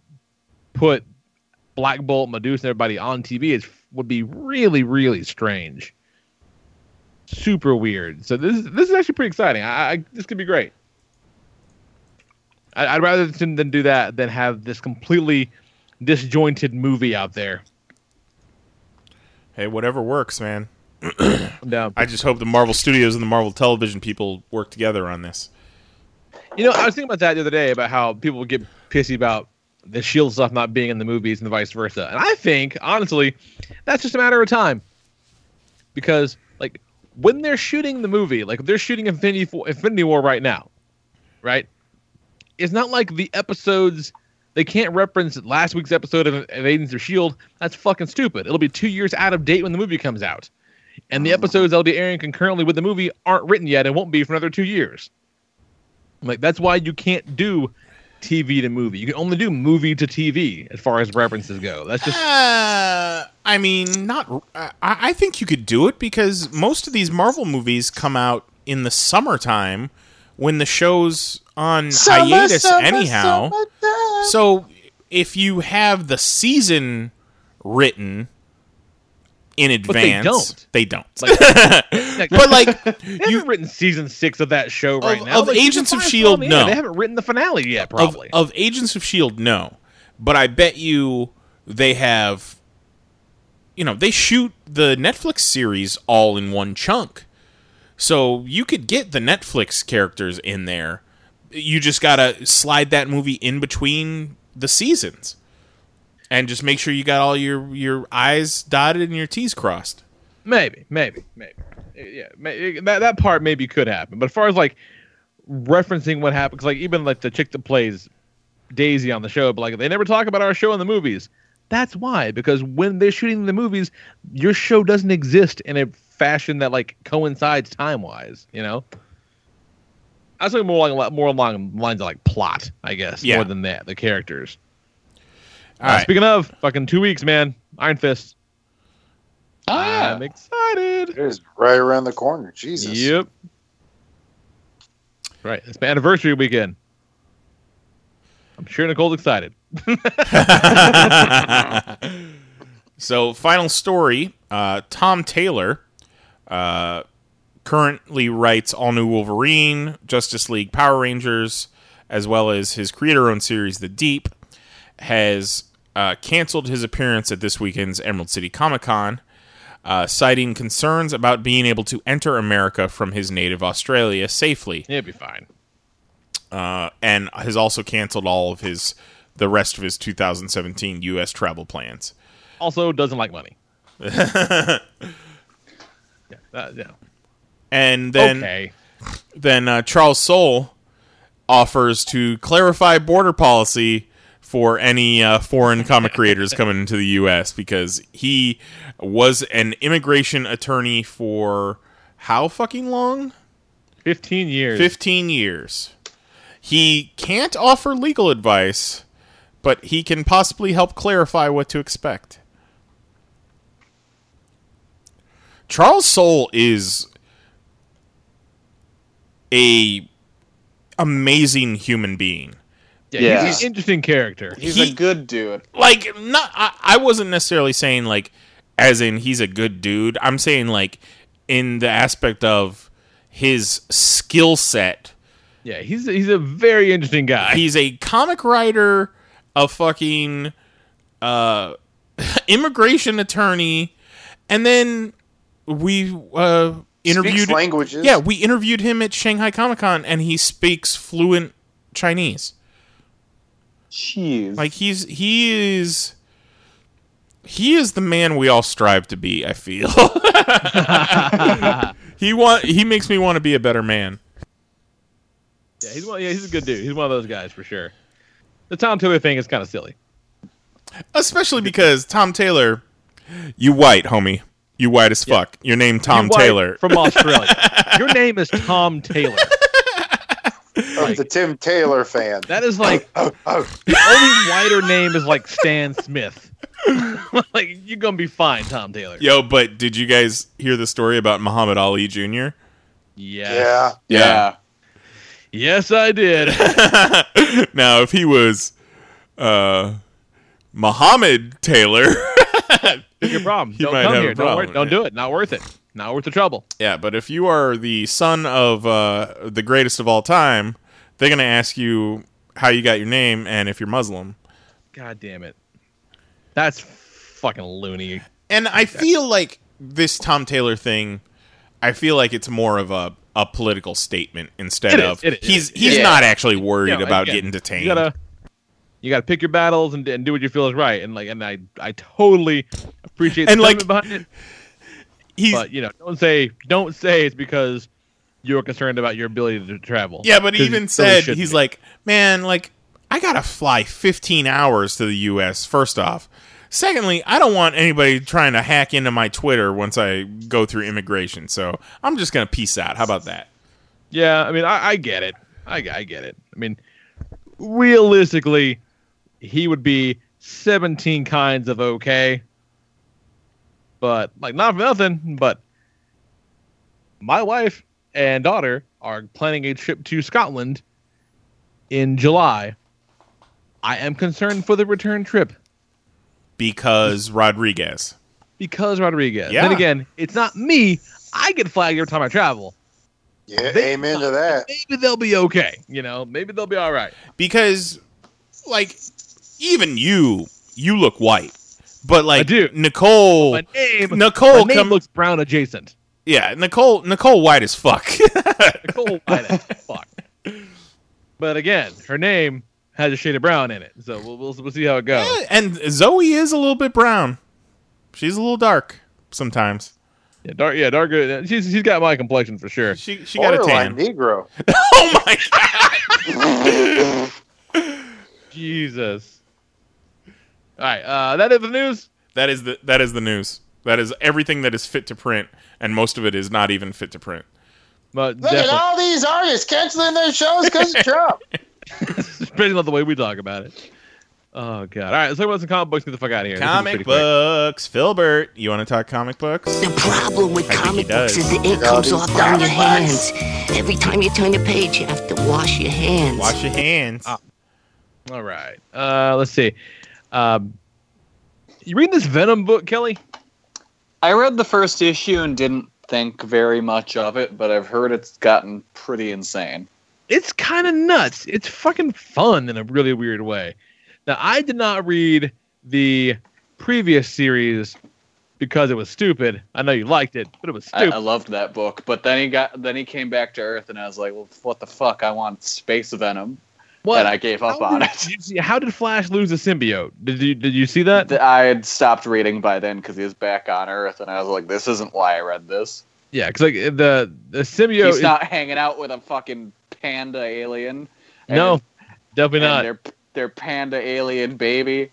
put Black Bolt, Medusa, and everybody on TV would be really, really strange. Super weird. So this is actually pretty exciting. This could be great. I'd rather than do that than have this completely disjointed movie out there. Hey, whatever works, man. No. I just hope the Marvel Studios and the Marvel Television people work together on this. You know, I was thinking about that the other day about how people get pissy about the S.H.I.E.L.D. stuff not being in the movies and the vice versa. And I think, honestly, that's just a matter of time. Because, like, when they're shooting the movie, like, if they're shooting Infinity War right now, right? It's not like the episodes, they can't reference last week's episode of Agents of S.H.I.E.L.D. That's fucking stupid. It'll be 2 years out of date when the movie comes out. And the episodes that'll be airing concurrently with the movie aren't written yet and won't be for another 2 years. Like, that's why you can't do TV to movie. You can only do movie to TV as far as references go. That's just... I mean, not... I think you could do it because most of these Marvel movies come out in the summertime when the show's on hiatus anyhow. So if you have the season written in advance... But they don't. Like, but like... They haven't written season 6 of that show right now. Of like, Agents of S.H.I.E.L.D., no. They haven't written the finale yet, probably. Of Agents of S.H.I.E.L.D., no. But I bet you they have... You know, they shoot the Netflix series all in one chunk. So you could get the Netflix characters in there. You just gotta slide that movie in between the seasons. And just make sure you got all your I's dotted and your T's crossed. Maybe. Yeah, maybe, that part maybe could happen. But as far as, like, referencing what happens, like, even, like, the chick that plays Daisy on the show, but, like, they never talk about our show in the movies. That's why, because when they're shooting the movies, your show doesn't exist in a fashion that, like, coincides time-wise, you know? I was thinking more along the lines of, like, plot, I guess, yeah. More than that, the characters. All right. Speaking of, fucking 2 weeks, man. Iron Fist. I'm excited. It is right around the corner. Jesus. Yep. Right. It's my anniversary weekend. I'm sure Nicole's excited. So, final story. Tom Taylor currently writes All New Wolverine, Justice League, Power Rangers, as well as his creator-owned series, The Deep. Has canceled his appearance at this weekend's Emerald City Comic Con, citing concerns about being able to enter America from his native Australia safely. He'll be fine. And has also canceled all of the rest of his 2017 U.S. travel plans. Also doesn't like money. Yeah. And then, okay. Then Charles Soule offers to clarify border policy for any foreign comic creators coming into the U.S. because he was an immigration attorney for how fucking long? 15 years. He can't offer legal advice, but he can possibly help clarify what to expect. Charles Soule is an amazing human being. Yeah. He's an interesting character. He's a good dude. Like, not. I wasn't necessarily saying, like, as in he's a good dude. I'm saying, like, in the aspect of his skill set. Yeah, he's a very interesting guy. He's a comic writer, a fucking immigration attorney, and then we interviewed... Speaks languages. Yeah, we interviewed him at Shanghai Comic Con, and he speaks fluent Chinese. Jeez. Like, he is the man we all strive to be, I feel. He makes me want to be a better man. Yeah, he's a good dude. He's one of those guys for sure. The Tom Taylor thing is kind of silly. Especially because Tom Taylor, you white, homie. You white as fuck. Your name Tom Taylor. From Australia. Your name is Tom Taylor. Like, the Tim Taylor fan. That is like the only whiter name is like Stan Smith. Like, you're gonna be fine, Tom Taylor. Yo, but did you guys hear the story about Muhammad Ali Jr.? Yes. Yeah. Yes, I did. Now, if he was Muhammad Taylor, it's your problem. Don't come here. Don't do it. Not worth it. Not worth the trouble. Yeah, but if you are the son of the greatest of all time, they're going to ask you how you got your name and if you're Muslim. God damn it. That's fucking loony. And I feel like this Tom Taylor thing, I feel like it's more of a political statement instead of... He's not actually worried about getting detained. You gotta pick your battles and do what you feel is right. And like, and I totally appreciate the sentiment behind it. But, you know, don't say it's because you're concerned about your ability to travel. Yeah, but he even said, he's like, man, like, I got to fly 15 hours to the U.S., first off. Secondly, I don't want anybody trying to hack into my Twitter once I go through immigration. So I'm just going to peace out. How about that? Yeah, I mean, I get it. I get it. I mean, realistically, he would be 17 kinds of okay. But, like, not for nothing, but my wife and daughter are planning a trip to Scotland in July. I am concerned for the return trip. Because Rodriguez. Yeah. Then again, it's not me. I get flagged every time I travel. Yeah, amen to that. Maybe they'll be okay. You know, maybe they'll be all right. Because, like, even you look white. But like Nicole, my name looks brown adjacent. Yeah, Nicole white as fuck. But again, her name has a shade of brown in it, so we'll see how it goes. Yeah, and Zoe is a little bit brown. She's a little dark sometimes. Yeah, dark. She's got my complexion for sure. She got a tan. Negro. Oh my god. Jesus. All right, that is the news. That is the news. That is everything that is fit to print, and most of it is not even fit to print. But look at all these artists canceling their shows because of Trump. Depending on the way we talk about it. Oh god! All right, let's talk about some comic books. Get the fuck out of here. Comic books, Philbert. You want to talk comic books? The problem with comic books is the ink comes off on your hands. Every time you turn a page, you have to wash your hands. All right. Let's see. You read this Venom book, Kelly? I read the first issue and didn't think very much of it, but I've heard it's gotten pretty insane. It's kind of nuts. It's fucking fun in a really weird way. Now, I did not read the previous series because it was stupid. I know you liked it, but it was stupid. I loved that book, but then he came back to Earth, and I was like, well, what the fuck? I want Space Venom. What? And I gave up on it. How did Flash lose a symbiote? Did you see that? I had stopped reading by then because he was back on Earth, and I was like, "This isn't why I read this." Yeah, because like the symbiote, he's not hanging out with a fucking panda alien. No, definitely not. Their panda alien baby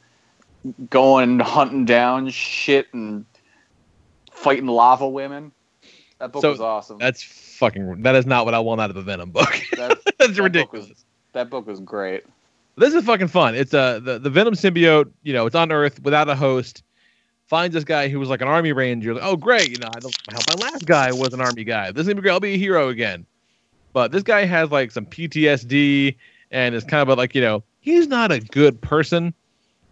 going hunting down shit and fighting lava women. That book was awesome. That is not what I want out of a Venom book. That's ridiculous. That book was great. This is fucking fun. It's the Venom symbiote, you know, it's on Earth without a host. Finds this guy who was like an army ranger. Like, oh, great. You know, how my last guy was an army guy. This is going to be great. I'll be a hero again. But this guy has like some PTSD and is kind of like, you know, he's not a good person.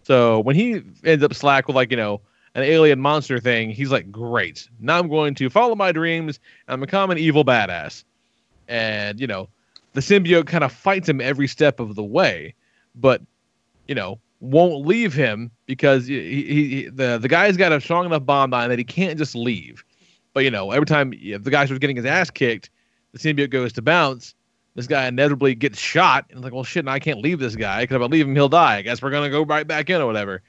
So when he ends up slack with like, you know, an alien monster thing, he's like, great. Now I'm going to follow my dreams. And I'm become an evil badass. And, you know, the symbiote kind of fights him every step of the way, but, you know, won't leave him because the guy's got a strong enough bond that he can't just leave. But, you know, every time if the guy was getting his ass kicked, the symbiote goes to bounce. This guy inevitably gets shot. And it's like, well, shit, I can't leave this guy because if I leave him, he'll die. I guess we're going to go right back in or whatever.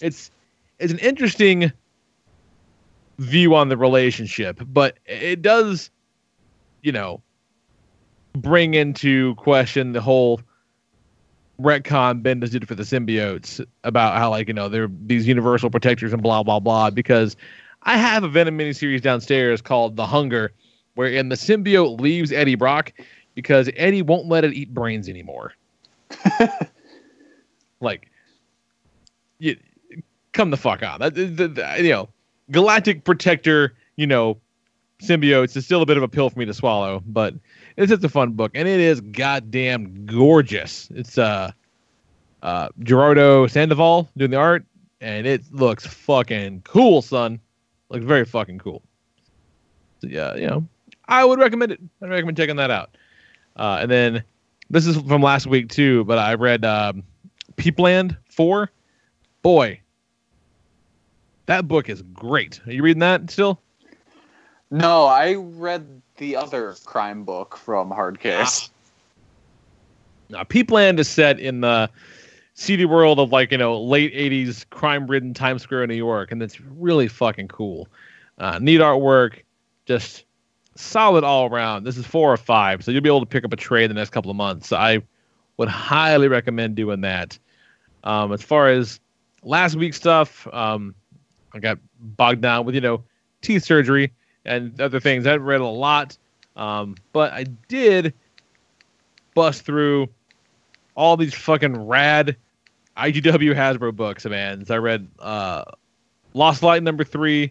It's an interesting view on the relationship, but it does, you know, bring into question the whole retcon Ben does it for the symbiotes about how, like, you know, they're these universal protectors and blah, blah, blah, because I have a Venom miniseries downstairs called The Hunger, wherein the symbiote leaves Eddie Brock because Eddie won't let it eat brains anymore. Like, you, come the fuck on. You know, galactic protector, you know, symbiotes is still a bit of a pill for me to swallow, but it's just a fun book, and it is goddamn gorgeous. It's Gerardo Sandoval doing the art, and it looks fucking cool, son. Looks very fucking cool. So, yeah, you know, I would recommend it. I'd recommend checking that out. And then this is from last week too, but I read Peepland 4. Boy, that book is great. Are you reading that still? No, I read the other crime book from Hardcase. Now, Peepland is set in the seedy world of, like, you know, late 80s crime-ridden Times Square in New York, and it's really fucking cool. Neat artwork, just solid all around. This is 4 or 5, so you'll be able to pick up a tray in the next couple of months. So I would highly recommend doing that. As far as last week's stuff, I got bogged down with, you know, teeth surgery and other things. I've read a lot, but I did bust through all these fucking rad IGW Hasbro books, man. So I read Lost Light #3,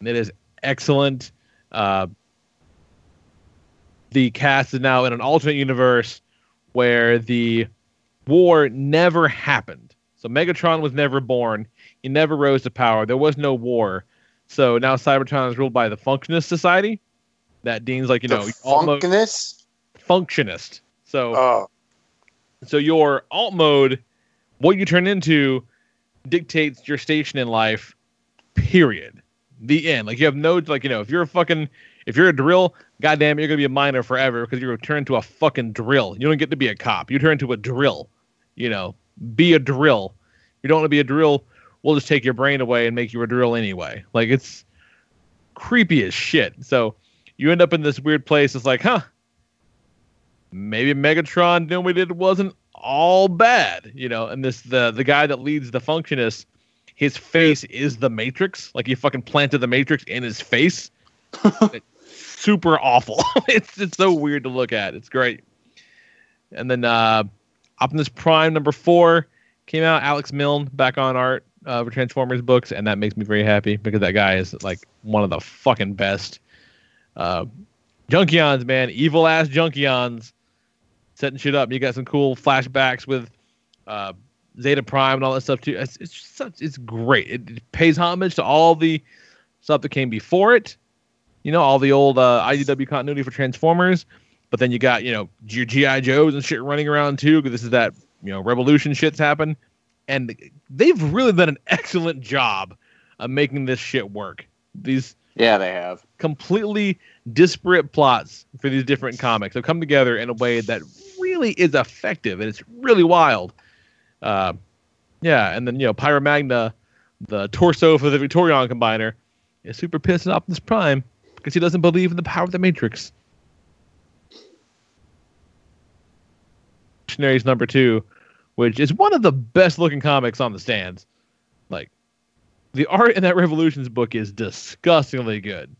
and it is excellent. The cast is now in an alternate universe where the war never happened. So Megatron was never born. He never rose to power. There was no war. So now Cybertron is ruled by the Functionist Society. That Dean's like, you know, Functionist? Functionist. So, so your alt mode, what you turn into, dictates your station in life, period. The end. Like, you have no, like, you know, if you're a drill, goddamn, you're going to be a miner forever because you're turned to a fucking drill. You don't get to be a cop. You turn into a drill. You know, be a drill. You don't want to be a drill. We'll just take your brain away and make you a drill anyway. Like, it's creepy as shit. So you end up in this weird place. It's like, huh, maybe Megatron doing what he did wasn't all bad, you know. And this the guy that leads the Functionist, his face is the Matrix. Like, he fucking planted the Matrix in his face. Super awful. It's so weird to look at. It's great. And then Optimus Prime #4 came out. Alex Milne back on art. For Transformers books, and that makes me very happy because that guy is, like, one of the fucking best. Junkions, man. Evil ass Junkions. Setting shit up. You got some cool flashbacks with Zeta Prime and all that stuff too. It's great. It pays homage to all the stuff that came before it. You know, all the old IDW continuity for Transformers. But then you got, you know, your G.I. Joes and shit running around too, because this is that, you know, Revolution shit's happened. And they've really done an excellent job of making this shit work. These they have completely disparate plots for these different comics have come together in a way that really is effective, and it's really wild. And then, you know, Pyromagna, the torso for the Victorion Combiner, is super pissed at Optimus Prime because he doesn't believe in the power of the Matrix. Missionaries #2. Which is one of the best-looking comics on the stands. Like, the art in that Revolutions book is disgustingly good.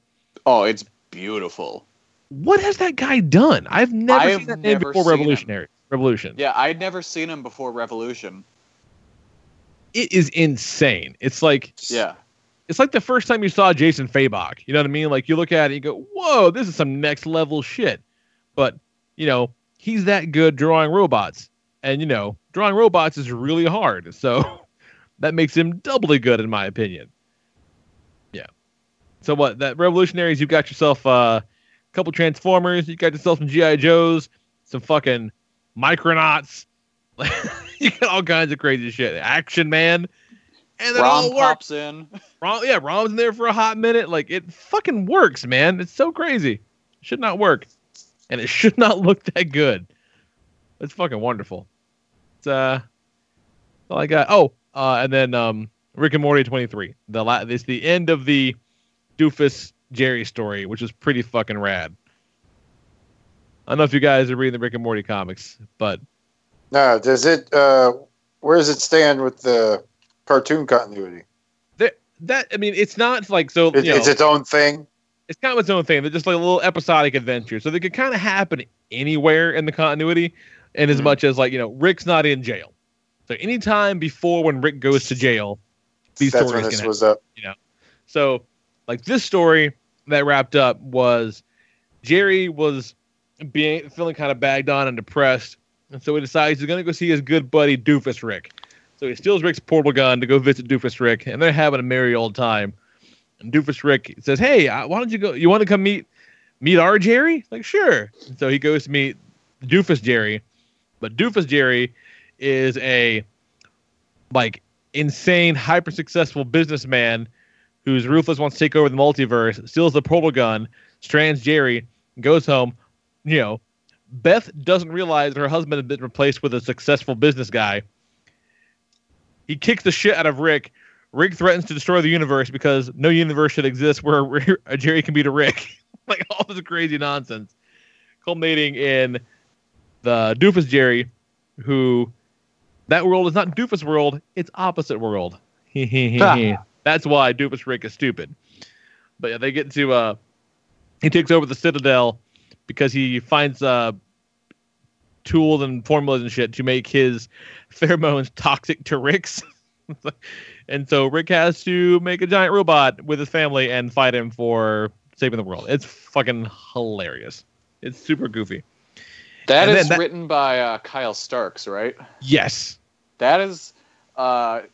Oh, it's beautiful. What has that guy done? I've never seen that name before Revolution. Yeah, I'd never seen him before Revolution. It is insane. It's like... yeah. It's like the first time you saw Jason Fabok. You know what I mean? Like, you look at it and you go, whoa, this is some next-level shit. But, you know, he's that good drawing robots. And, you know, drawing robots is really hard, so that makes him doubly good, in my opinion. Yeah. So what? That Revolutionaries, you've got yourself a couple Transformers, you got yourself some G.I. Joes, some fucking Micronauts, You get all kinds of crazy shit. Action Man. And then Rom pops in. Rom's in there for a hot minute. Like, it fucking works, man. It's so crazy. It should not work. And it should not look that good. It's fucking wonderful. It's all I got. Oh, and then Rick and Morty 23. It's the end of the Doofus Jerry story, which is pretty fucking rad. I don't know if you guys are reading the Rick and Morty comics, but no, does it? Where does it stand with the cartoon continuity? It's not like so. It's its own thing. It's kind of its own thing. They're just like a little episodic adventure, so they could kind of happen anywhere in the continuity. And as much as Rick's not in jail, so any time before when Rick goes to jail, that's stories when this was up. So like this story that wrapped up was Jerry was feeling kind of bagged on and depressed, and so he decides he's going to go see his good buddy Doofus Rick. So he steals Rick's portable gun to go visit Doofus Rick, and they're having a merry old time. And Doofus Rick says, "Hey, why don't you go? You want to come meet our Jerry?" Like, sure. And so he goes to meet Doofus Jerry, but Doofus Jerry is a insane, hyper successful businessman who's ruthless, wants to take over the multiverse, steals the portable gun, strands Jerry, goes home. Beth doesn't realize her husband had been replaced with a successful business guy. He kicks the shit out of Rick. Rick threatens to destroy the universe because no universe should exist where a Jerry can be to Rick. Like all this crazy nonsense. Culminating in the Doofus Jerry, that world is not Doofus world, it's opposite world. That's why Doofus Rick is stupid. But yeah, they get to, he takes over the Citadel because he finds tools and formulas and shit to make his pheromones toxic to Rick's. And so Rick has to make a giant robot with his family and fight him for saving the world. It's fucking hilarious. It's super goofy. That is written by Kyle Starks, right? Yes. That is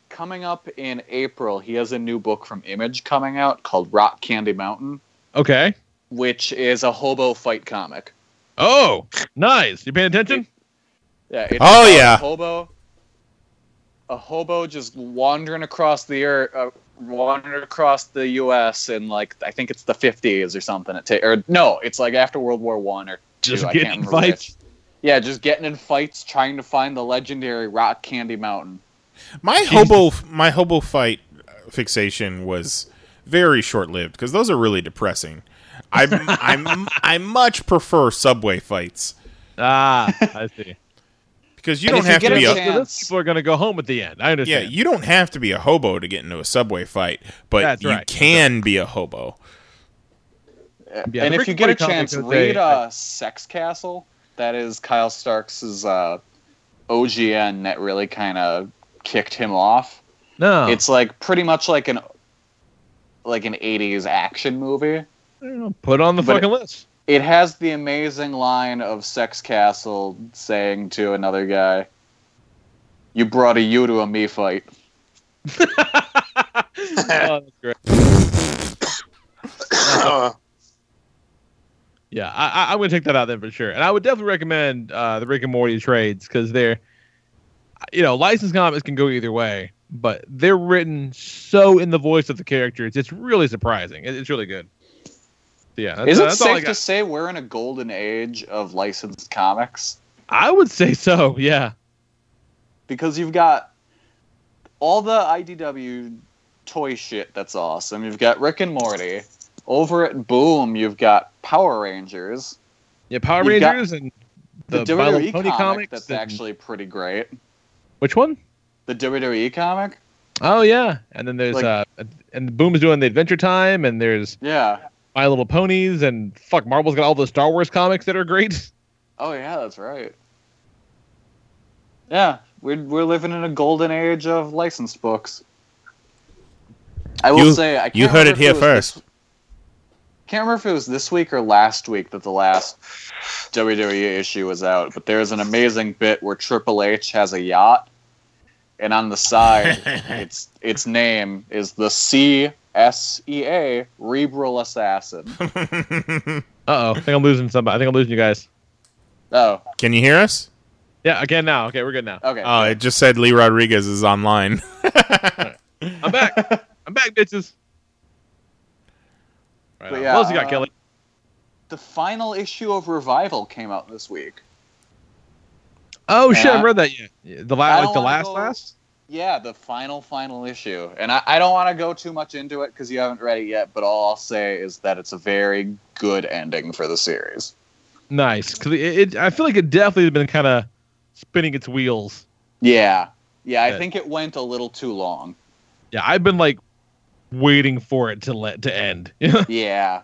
coming up in April. He has a new book from Image coming out called Rock Candy Mountain. Okay. Which is a hobo fight comic. Oh, nice. You paying attention? It's a hobo. A hobo just wandering across the earth, wandering across the U.S. in I think it's the 50s or something. It's like after World War I or just II. Getting in fights. Just getting in fights, trying to find the legendary Rock Candy Mountain. My hobo fight fixation was very short lived because those are really depressing. I much prefer subway fights. Ah, I see. Because you don't have to be people are going to go home at the end. I understand. Yeah, you don't have to be a hobo to get into a subway fight, but you can be a hobo. Yeah, and if you get a chance, read Sex Castle. That is Kyle Starks' OGN that really kind of kicked him off. No. It's pretty much like an 80s action movie. Put on the fucking list. It has the amazing line of Sex Castle saying to another guy, "You brought a you to a me fight." Oh, that's great. I'm going to take that out then for sure. And I would definitely recommend the Rick and Morty trades because they're, licensed comics can go either way, but they're written so in the voice of the characters. It's really surprising. It's really good. Yeah, is it safe to say we're in a golden age of licensed comics? I would say so, yeah. Because you've got all the IDW toy shit that's awesome. You've got Rick and Morty. Over at Boom, you've got Power Rangers. Yeah, Power Rangers and the WWE comic that's actually pretty great. Which one? The WWE comic. Oh, yeah. And then there's... and Boom's doing the Adventure Time, and there's... Yeah. My Little Ponies, and fuck, Marvel's got all those Star Wars comics that are great. Oh yeah, that's right. Yeah, we're living in a golden age of licensed books. I will say, I can't you heard it here first. Can't remember if it was this week or last week that the last WWE issue was out, but there's an amazing bit where Triple H has a yacht, and on the side, its name is the Sea. SEA Rebral Assassin. Uh oh, I think I'm losing somebody. I think I'm losing you guys. Oh, can you hear us? Yeah, again now. Okay, we're good now. Okay. Oh, it just said Lee Rodriguez is online. Right. I'm back. I'm back, bitches. Right, yeah, what else you got, Kelly? The final issue of Revival came out this week. Oh, and shit, I read that yet. The last? Yeah, the final issue. And I don't want to go too much into it because you haven't read it yet, but all I'll say is that it's a very good ending for the series. Nice. Cause I feel like it definitely has been kind of spinning its wheels. Yeah. Yeah, I think it went a little too long. Yeah, I've been like waiting for it to end. Yeah.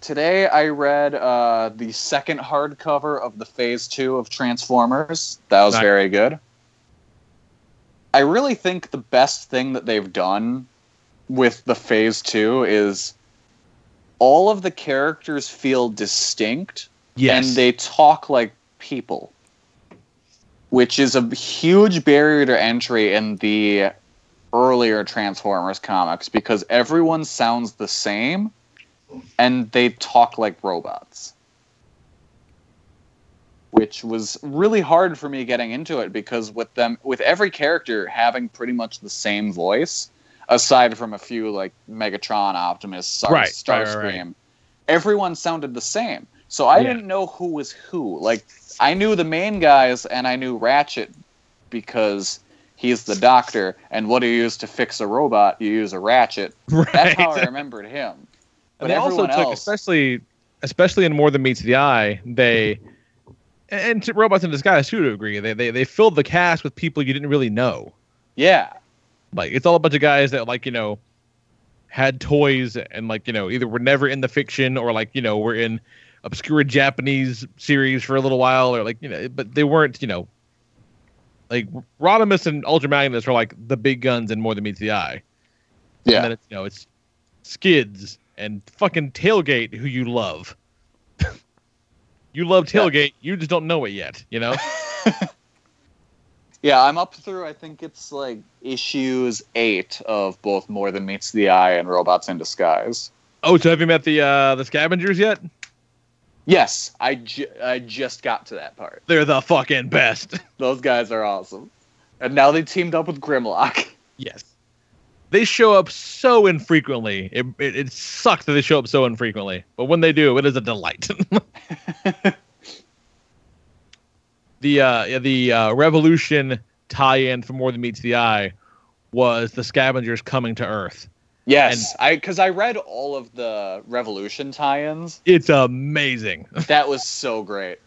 Today I read the second hardcover of the Phase 2 of Transformers. That was very good. I really think the best thing that they've done with the Phase 2 is all of the characters feel distinct, and they talk like people, which is a huge barrier to entry in the earlier Transformers comics because everyone sounds the same and they talk like robots, which was really hard for me getting into it because with every character having pretty much the same voice, aside from a few like Megatron, Optimus, Starscream, everyone sounded the same. So I didn't know who was who. Like, I knew the main guys and I knew Ratchet because he's the doctor, and what do you use to fix a robot? You use a ratchet. Right. That's how I remembered him. But they also took, especially in More Than Meets the Eye, they and Robots in Disguise too, to a degree. They filled the cast with people you didn't really know. Yeah, like it's all a bunch of guys that had toys and either were never in the fiction or were in obscure Japanese series for a little while or but they weren't like Rodimus and Ultramagnus are like the big guns in More Than Meets the Eye. Yeah, and then it's, it's Skids and fucking Tailgate, who you love. You love Tailgate, you just don't know it yet, Yeah, I'm up through, I think it's like issues 8 of both More Than Meets the Eye and Robots in Disguise. Oh, so have you met the Scavengers yet? Yes, I just got to that part. They're the fucking best. Those guys are awesome. And now they teamed up with Grimlock. Yes. They show up so infrequently. It sucks that they show up so infrequently. But when they do, it is a delight. The Revolution tie-in for More Than Meets the Eye was the Scavengers coming to Earth. Yes, because I read all of the Revolution tie-ins. It's amazing. That was so great.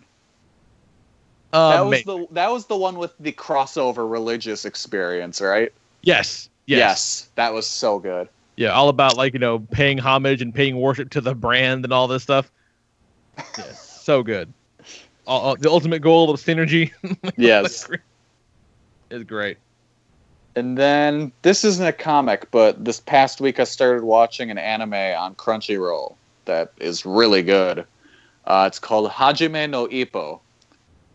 That was the one with the crossover religious experience, right? Yes, that was so good. Yeah, all about paying homage and paying worship to the brand and all this stuff. Yeah, so good. The ultimate goal of synergy. Yes, it's great. And then this isn't a comic, but this past week I started watching an anime on Crunchyroll that is really good. It's called Hajime no Ippo.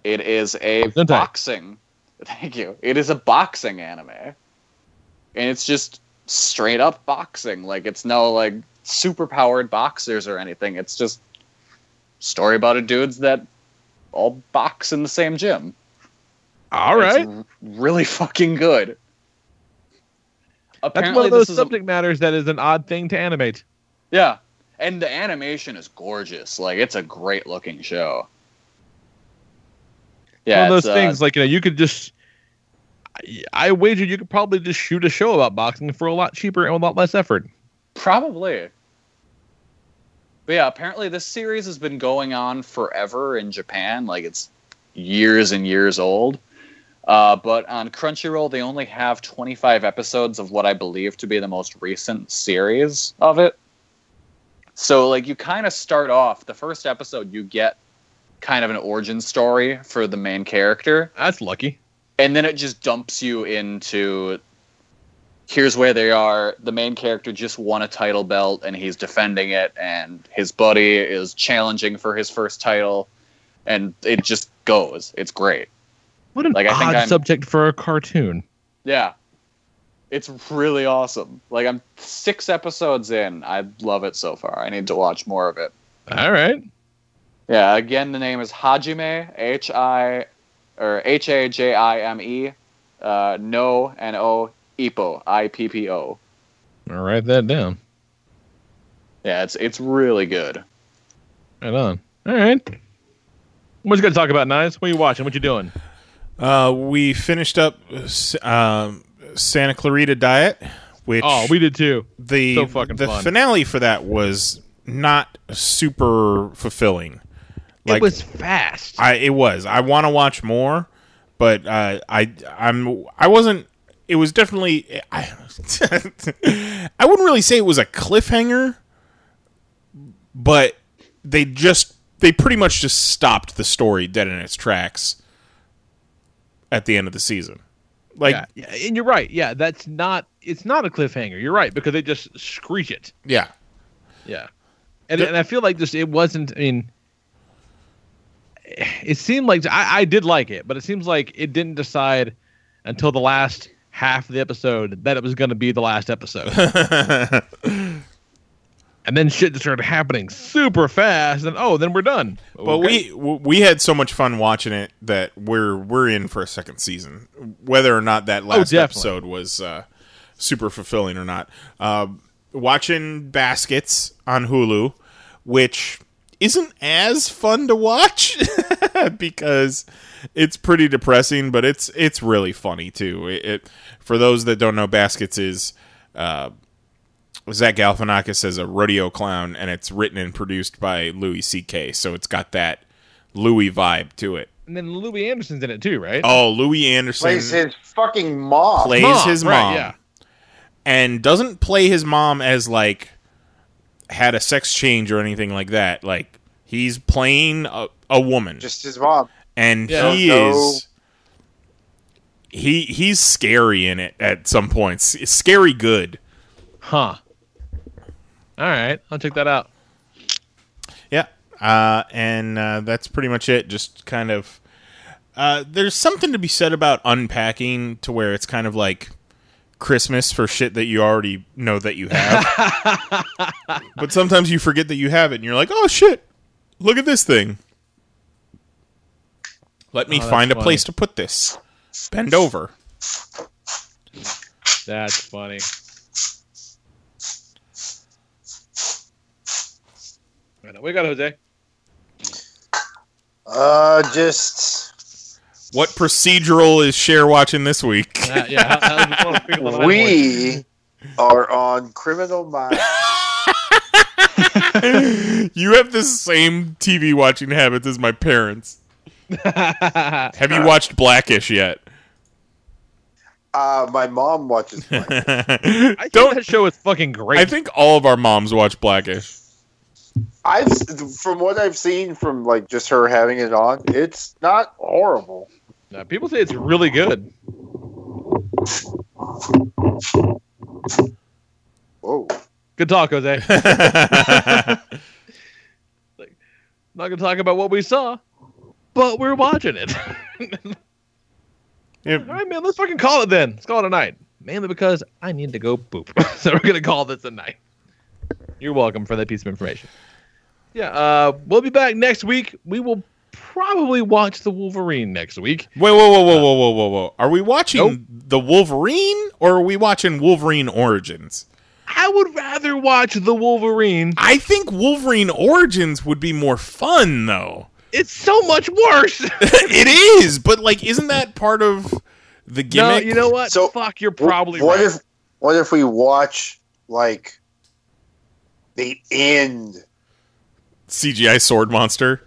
It is a boxing. Thank you. It is a boxing anime. And it's just straight up boxing. Like, it's no super powered boxers or anything. It's just story about a dudes that all box in the same gym. All right. It's really fucking good. Apparently, that's one of those subject matters that is an odd thing to animate. Yeah. And the animation is gorgeous. Like, it's a great looking show. Yeah. It's one of those things, you could just. I wager you could probably just shoot a show about boxing for a lot cheaper and a lot less effort. Probably. But yeah, apparently this series has been going on forever in Japan. Like, it's years and years old. But on Crunchyroll, they only have 25 episodes of what I believe to be the most recent series of it. So, you kind of start off, the first episode, you get kind of an origin story for the main character. That's lucky. And then it just dumps you into, here's where they are. The main character just won a title belt, and he's defending it, and his buddy is challenging for his first title, and it just goes. It's great. What an odd subject for a cartoon. Yeah. It's really awesome. I'm 6 episodes in. I love it so far. I need to watch more of it. All right. Yeah, again, the name is Hajime, H-A-J-I-M-E, no, N-O, Ippo, I-P-P-O. I'll write that down. Yeah, it's really good. Right on. All right. What you going to talk about, Nice? What are you watching? What you doing? We finished up Santa Clarita Diet, which... Oh, we did too. So fucking fun. The finale for that was not super fulfilling. Like, it was fast. It was. I want to watch more, but I wasn't... It was definitely... I wouldn't really say it was a cliffhanger, but they pretty much just stopped the story dead in its tracks at the end of the season. Like, yeah, and you're right. Yeah, it's not a cliffhanger. You're right, because they just screech it. Yeah. Yeah. And I feel like it wasn't, I mean, it seemed like, I did like it, but it seems like it didn't decide until the last half of the episode that it was going to be the last episode. And then shit just started happening super fast, and then we're done. But okay. we had so much fun watching it that we're in for a second season, whether or not that last episode was super fulfilling or not. Watching Baskets on Hulu, which isn't as fun to watch because it's pretty depressing, but it's really funny too. It for those that don't know, Baskets is. Zach Galifianakis as a rodeo clown, and it's written and produced by Louis C.K., so it's got that Louis vibe to it. And then Louis Anderson's in it too, right? Oh, Louis Anderson plays his fucking mom. Right, yeah. And doesn't play his mom as, like, had a sex change or anything like that. Like, he's playing a woman. Just his mom. And He's scary in it at some points. It's scary good. Huh. All right, I'll check that out. Yeah, and that's pretty much it. Just kind of, there's something to be said about unpacking to where it's kind of like Christmas for shit that you already know that you have. But sometimes you forget that you have it, and you're like, oh, shit, look at this thing. Let me find a place to put this. Bend over. That's funny. We got Jose. Just what procedural is Cher watching this week? How's we are on Criminal Minds. You have the same TV watching habits as my parents. Have you watched Blackish yet? My mom watches Blackish. I think that show is fucking great. I think all of our moms watch Blackish. From what I've seen from like just her having it on, it's not horrible. Now, people say it's really good. Whoa. Good talk, Jose. Like, not going to talk about what we saw, but we're watching it. Yep. All right, man, let's fucking call it then. Let's call it a night. Mainly because I need to go poop. So we're going to call this a night. You're welcome for that piece of information. Yeah, we'll be back next week. We will probably watch The Wolverine next week. Wait, whoa. Are we watching The Wolverine, or are we watching Wolverine Origins? I would rather watch The Wolverine. I think Wolverine Origins would be more fun, though. It's so much worse. It is, but, like, isn't that part of the gimmick? No, you know what? So, fuck, you're probably right. What if we watch, like... the end. CGI sword monster.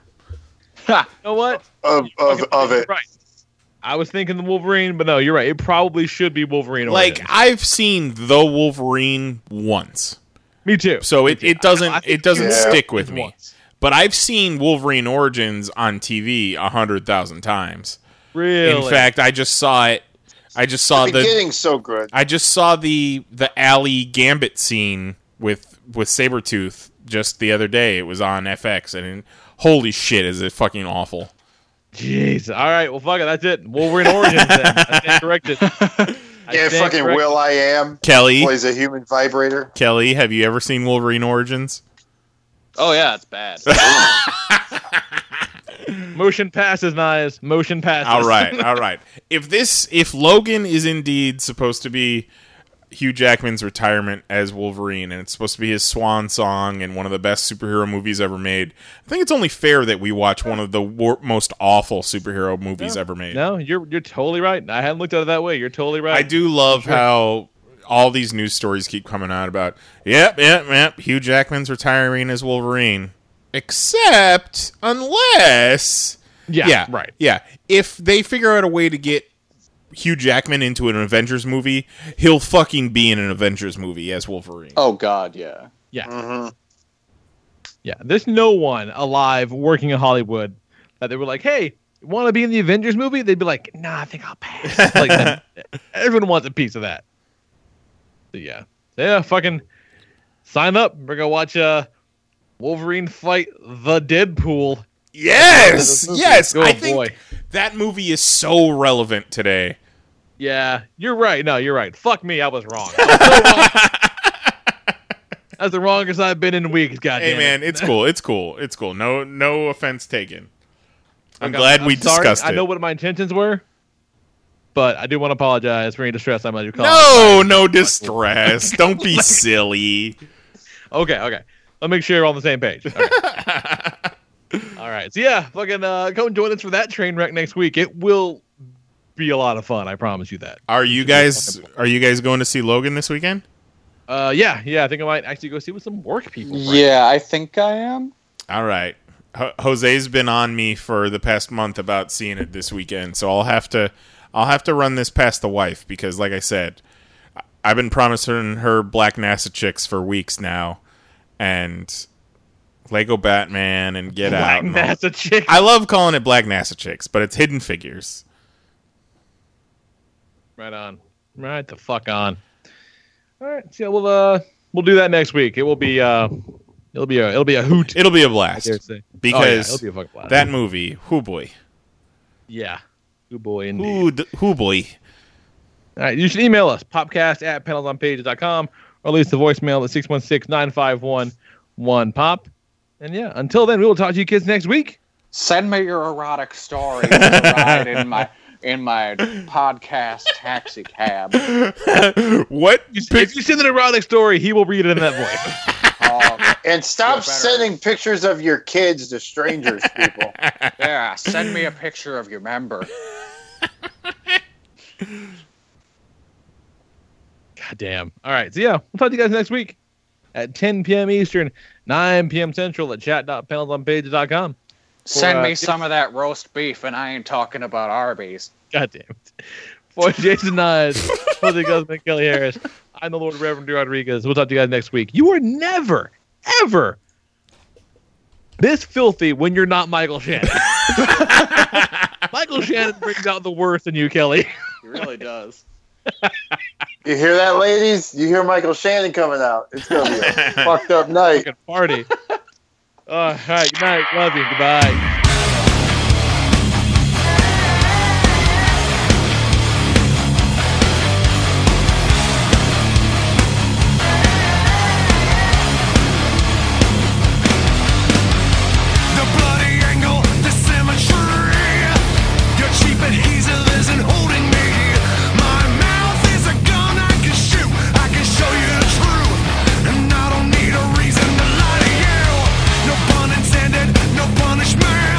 Ha! You know what? Of it. Right. I was thinking the Wolverine, but no, you're right. It probably should be Wolverine. Like, Origins. I've seen the Wolverine once. Me too. So it doesn't stick with me. Once. But I've seen Wolverine Origins on TV 100,000 times. Really? In fact, I just saw it. The beginning's so good. I just saw the Alley Gambit scene with Sabretooth just the other day. It was on FX, and holy shit, is it fucking awful. Jeez. All right, well, fuck it, that's it. Wolverine Origins, then. I stand corrected. Will.i.am. Kelly. Plays a human vibrator. Kelly, have you ever seen Wolverine Origins? Oh, yeah, it's bad. Motion passes, Nias. Motion passes. All right, all right. If Logan is indeed supposed to be Hugh Jackman's retirement as Wolverine, and it's supposed to be his swan song and one of the best superhero movies ever made, I think it's only fair that we watch one of the most awful superhero movies ever made. No, you're totally right. I hadn't looked at it that way. You're totally right. I do love how all these news stories keep coming out about, yep, Hugh Jackman's retiring as Wolverine. Except, unless... Yeah, right. Yeah, if they figure out a way to get Hugh Jackman into an Avengers movie, he'll fucking be in an Avengers movie as Wolverine. Oh, God, yeah. Yeah. Mm-hmm. Yeah, there's no one alive working in Hollywood that they were like, hey, want to be in the Avengers movie? They'd be like, nah, I think I'll pass. Everyone wants a piece of that. So, yeah. Yeah, fucking sign up. We're going to watch... Wolverine fight the Deadpool. Yes! Yes! I think that movie is so relevant today. Yeah, you're right. No, you're right. Fuck me, I was wrong. That's the wrongest I've been in weeks, goddamn. Hey, man, it's cool. It's cool. It's cool. No offense taken. I'm glad we discussed it. I know what my intentions were, but I do want to apologize for any distress I might have caused. No distress. Don't be silly. Okay. I'll make sure you're on the same page. All right. So, yeah, fucking go and join us for that train wreck next week. It will be a lot of fun. I promise you that. Are you guys going to see Logan this weekend? Yeah. I think I might actually go see it with some work people. Right? Yeah, I think I am. All right. Jose's been on me for the past month about seeing it this weekend, so I'll have to run this past the wife because, like I said, I've been promising her Black NASA chicks for weeks now. And Lego Batman and Get Out. Black NASA chicks. I love calling it Black NASA chicks, but it's Hidden Figures. Right on. Right the fuck on. All right, so we'll do that next week. It will be it'll be a hoot. It'll be a blast. Because it'll be a fucking blast. That movie, hoo boy. Yeah. Hoo boy indeed. Hoo boy. All right, you should email us popcast@panelsonpages.com. Or at least the voicemail at 616-951-1POP. And yeah, until then, we will talk to you kids next week. Send me your erotic story to ride in my podcast taxi cab. What? If you send an erotic story, he will read it in that voice. And stop sending pictures of your kids to strangers, people. Yeah, send me a picture of your member. God damn. All right. So, yeah, we'll talk to you guys next week at 10 p.m. Eastern, 9 p.m. Central at chat.panelsonpages.com. Send me some of that roast beef, and I ain't talking about Arby's. God damn it. For Jason Nies, Jose Guzman, Kelly Harris, I'm the Lord Reverend Lee Rodriguez. We'll talk to you guys next week. You are never, ever this filthy when you're not Michael Shannon. Michael Shannon brings out the worst in you, Kelly. He really does. You hear that, ladies? You hear Michael Shannon coming out. It's going to be a fucked up night. Fucking party. All right, good night. Love you. Goodbye. Smash!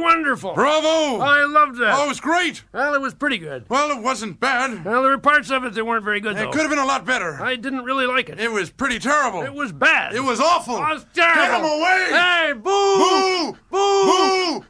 wonderful. Bravo! I loved that. Oh, it was great. Well, it was pretty good. Well, it wasn't bad. Well, there were parts of it that weren't very good, though. It could have been a lot better. I didn't really like it. It was pretty terrible. It was bad. It was awful. I was terrible. Get him away! Hey, boo! Boo! Boo! Boo!